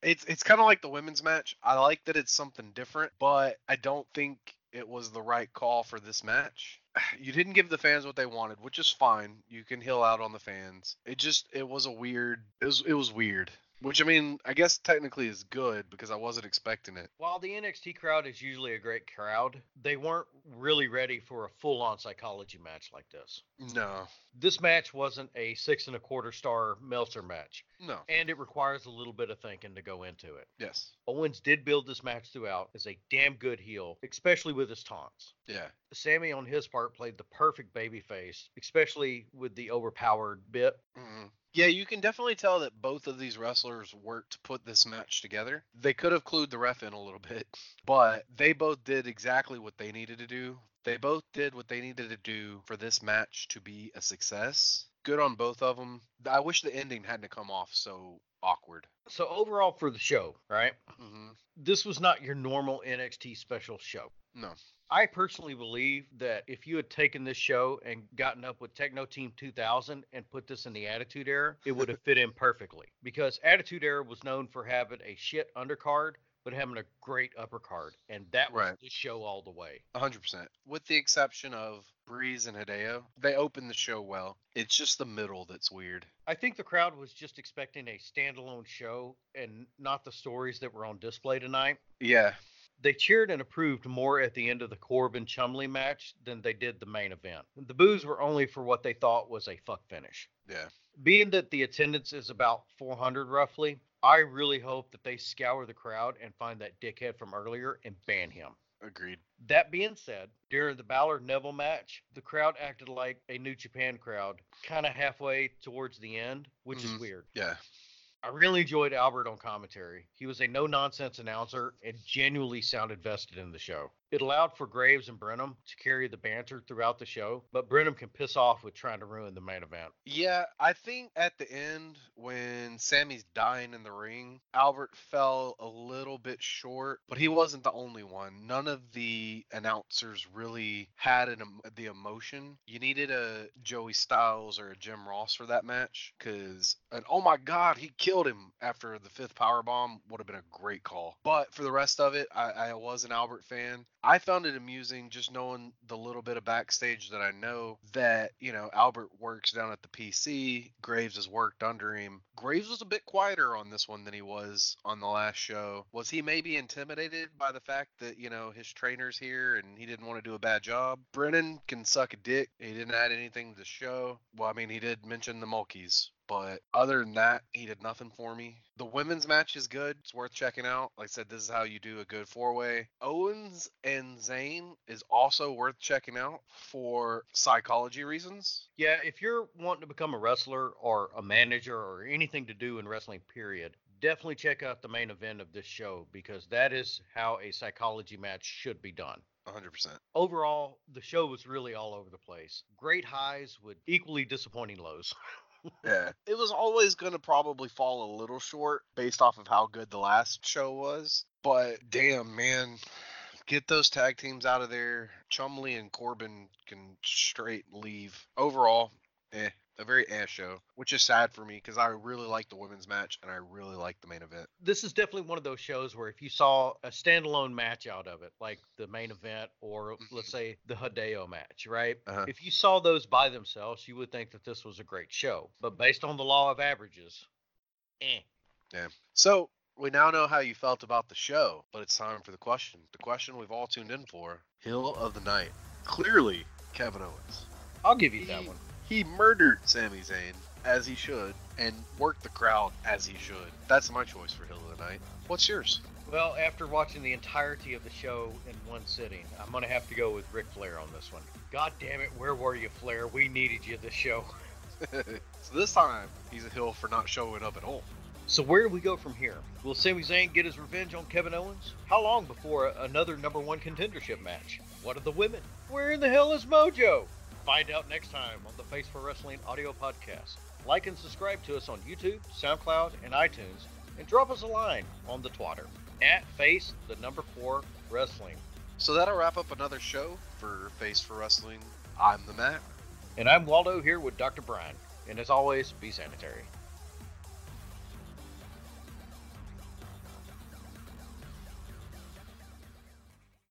It's it's kind of like the women's match. I like that it's something different, but I don't think it was the right call for this match. You didn't give the fans what they wanted, which is fine. You can heel out on the fans. It just it was a weird. It was it was weird. Which, I mean, I guess technically is good because I wasn't expecting it. While the N X T crowd is usually a great crowd, they weren't really ready for a full-on psychology match like this. No. This match wasn't a six-and-a-quarter-star Meltzer match. No. And it requires a little bit of thinking to go into it. Yes. Owens did build this match throughout as a damn good heel, especially with his taunts. Yeah. Sami, on his part, played the perfect babyface, especially with the overpowered bit. Mm-hmm. Yeah, you can definitely tell that both of these wrestlers worked to put this match together. They could have clued the ref in a little bit, but they both did exactly what they needed to do. They both did what they needed to do for this match to be a success. Good on both of them. I wish the ending hadn't come off so awkward. So overall for the show, right? Mm-hmm. This was not your normal N X T special show. No. I personally believe that if you had taken this show and gotten up with Techno Team two thousand and put this in the Attitude Era, it would have fit in perfectly. Because Attitude Era was known for having a shit undercard, but having a great uppercard. And that was right. The show all the way. one hundred percent. With the exception of Breeze and Hideo, they opened the show well. It's just the middle that's weird. I think the crowd was just expecting a standalone show and not the stories that were on display tonight. Yeah. They cheered and approved more at the end of the Corbin-Chumley match than they did the main event. The boos were only for what they thought was a fuck finish. Yeah. Being that the attendance is about four hundred roughly, I really hope that they scour the crowd and find that dickhead from earlier and ban him. Agreed. That being said, during the Balor-Neville match, the crowd acted like a New Japan crowd, kind of halfway towards the end, which mm-hmm. is weird. Yeah. I really enjoyed Albert on commentary. He was a no-nonsense announcer and genuinely sounded vested in the show. It allowed for Graves and Brenham to carry the banter throughout the show, but Brenham can piss off with trying to ruin the main event. Yeah, I think at the end when Sami's dying in the ring, Albert fell a little bit short, but he wasn't the only one. None of the announcers really had an, um, the emotion. You needed a Joey Styles or a Jim Ross for that match, because an oh my god, he killed him after the fifth powerbomb would have been a great call. But for the rest of it, I, I was an Albert fan. I found it amusing just knowing the little bit of backstage that I know that, you know, Albert works down at the P C. Graves has worked under him. Graves was a bit quieter on this one than he was on the last show. Was he maybe intimidated by the fact that, you know, his trainer's here and he didn't want to do a bad job? Brennan can suck a dick. He didn't add anything to the show. Well, I mean, he did mention the Mulkeys. But other than that, he did nothing for me. The women's match is good. It's worth checking out. Like I said, this is how you do a good four-way. Owens and Zayn is also worth checking out for psychology reasons. Yeah, if you're wanting to become a wrestler or a manager or anything to do in wrestling, period, definitely check out the main event of this show, because that is how a psychology match should be done. one hundred percent. Overall, the show was really all over the place. Great highs with equally disappointing lows. Yeah. It was always going to probably fall a little short based off of how good the last show was. But damn, man, get those tag teams out of there. Chumlee and Corbin can straight leave. Overall, eh. A very ass show, which is sad for me because I really like the women's match and I really like the main event. This is definitely one of those shows where if you saw a standalone match out of it, like the main event or let's say the Hideo match, right? Uh-huh. If you saw those by themselves, you would think that this was a great show. But based on the law of averages, eh. Yeah. So we now know how you felt about the show, but it's time for the question. The question we've all tuned in for, Heel of the Night. Clearly, Kevin Owens. I'll give you that one. He murdered Sami Zayn, as he should, and worked the crowd as he should. That's my choice for Heel of the Night. What's yours? Well, after watching the entirety of the show in one sitting, I'm going to have to go with Ric Flair on this one. God damn it, where were you, Flair? We needed you this show. So this time, he's a heel for not showing up at all. So where do we go from here? Will Sami Zayn get his revenge on Kevin Owens? How long before another number one contendership match? What are the women? Where in the hell is Mojo? Find out next time on the Face for Wrestling audio podcast. Like and subscribe to us on YouTube, SoundCloud, and iTunes, and drop us a line on the Twitter at Face the number four Wrestling. So that'll wrap up another show for Face for Wrestling. I'm the Matt. And I'm Waldo, here with Doctor Brian. And as always, be sanitary.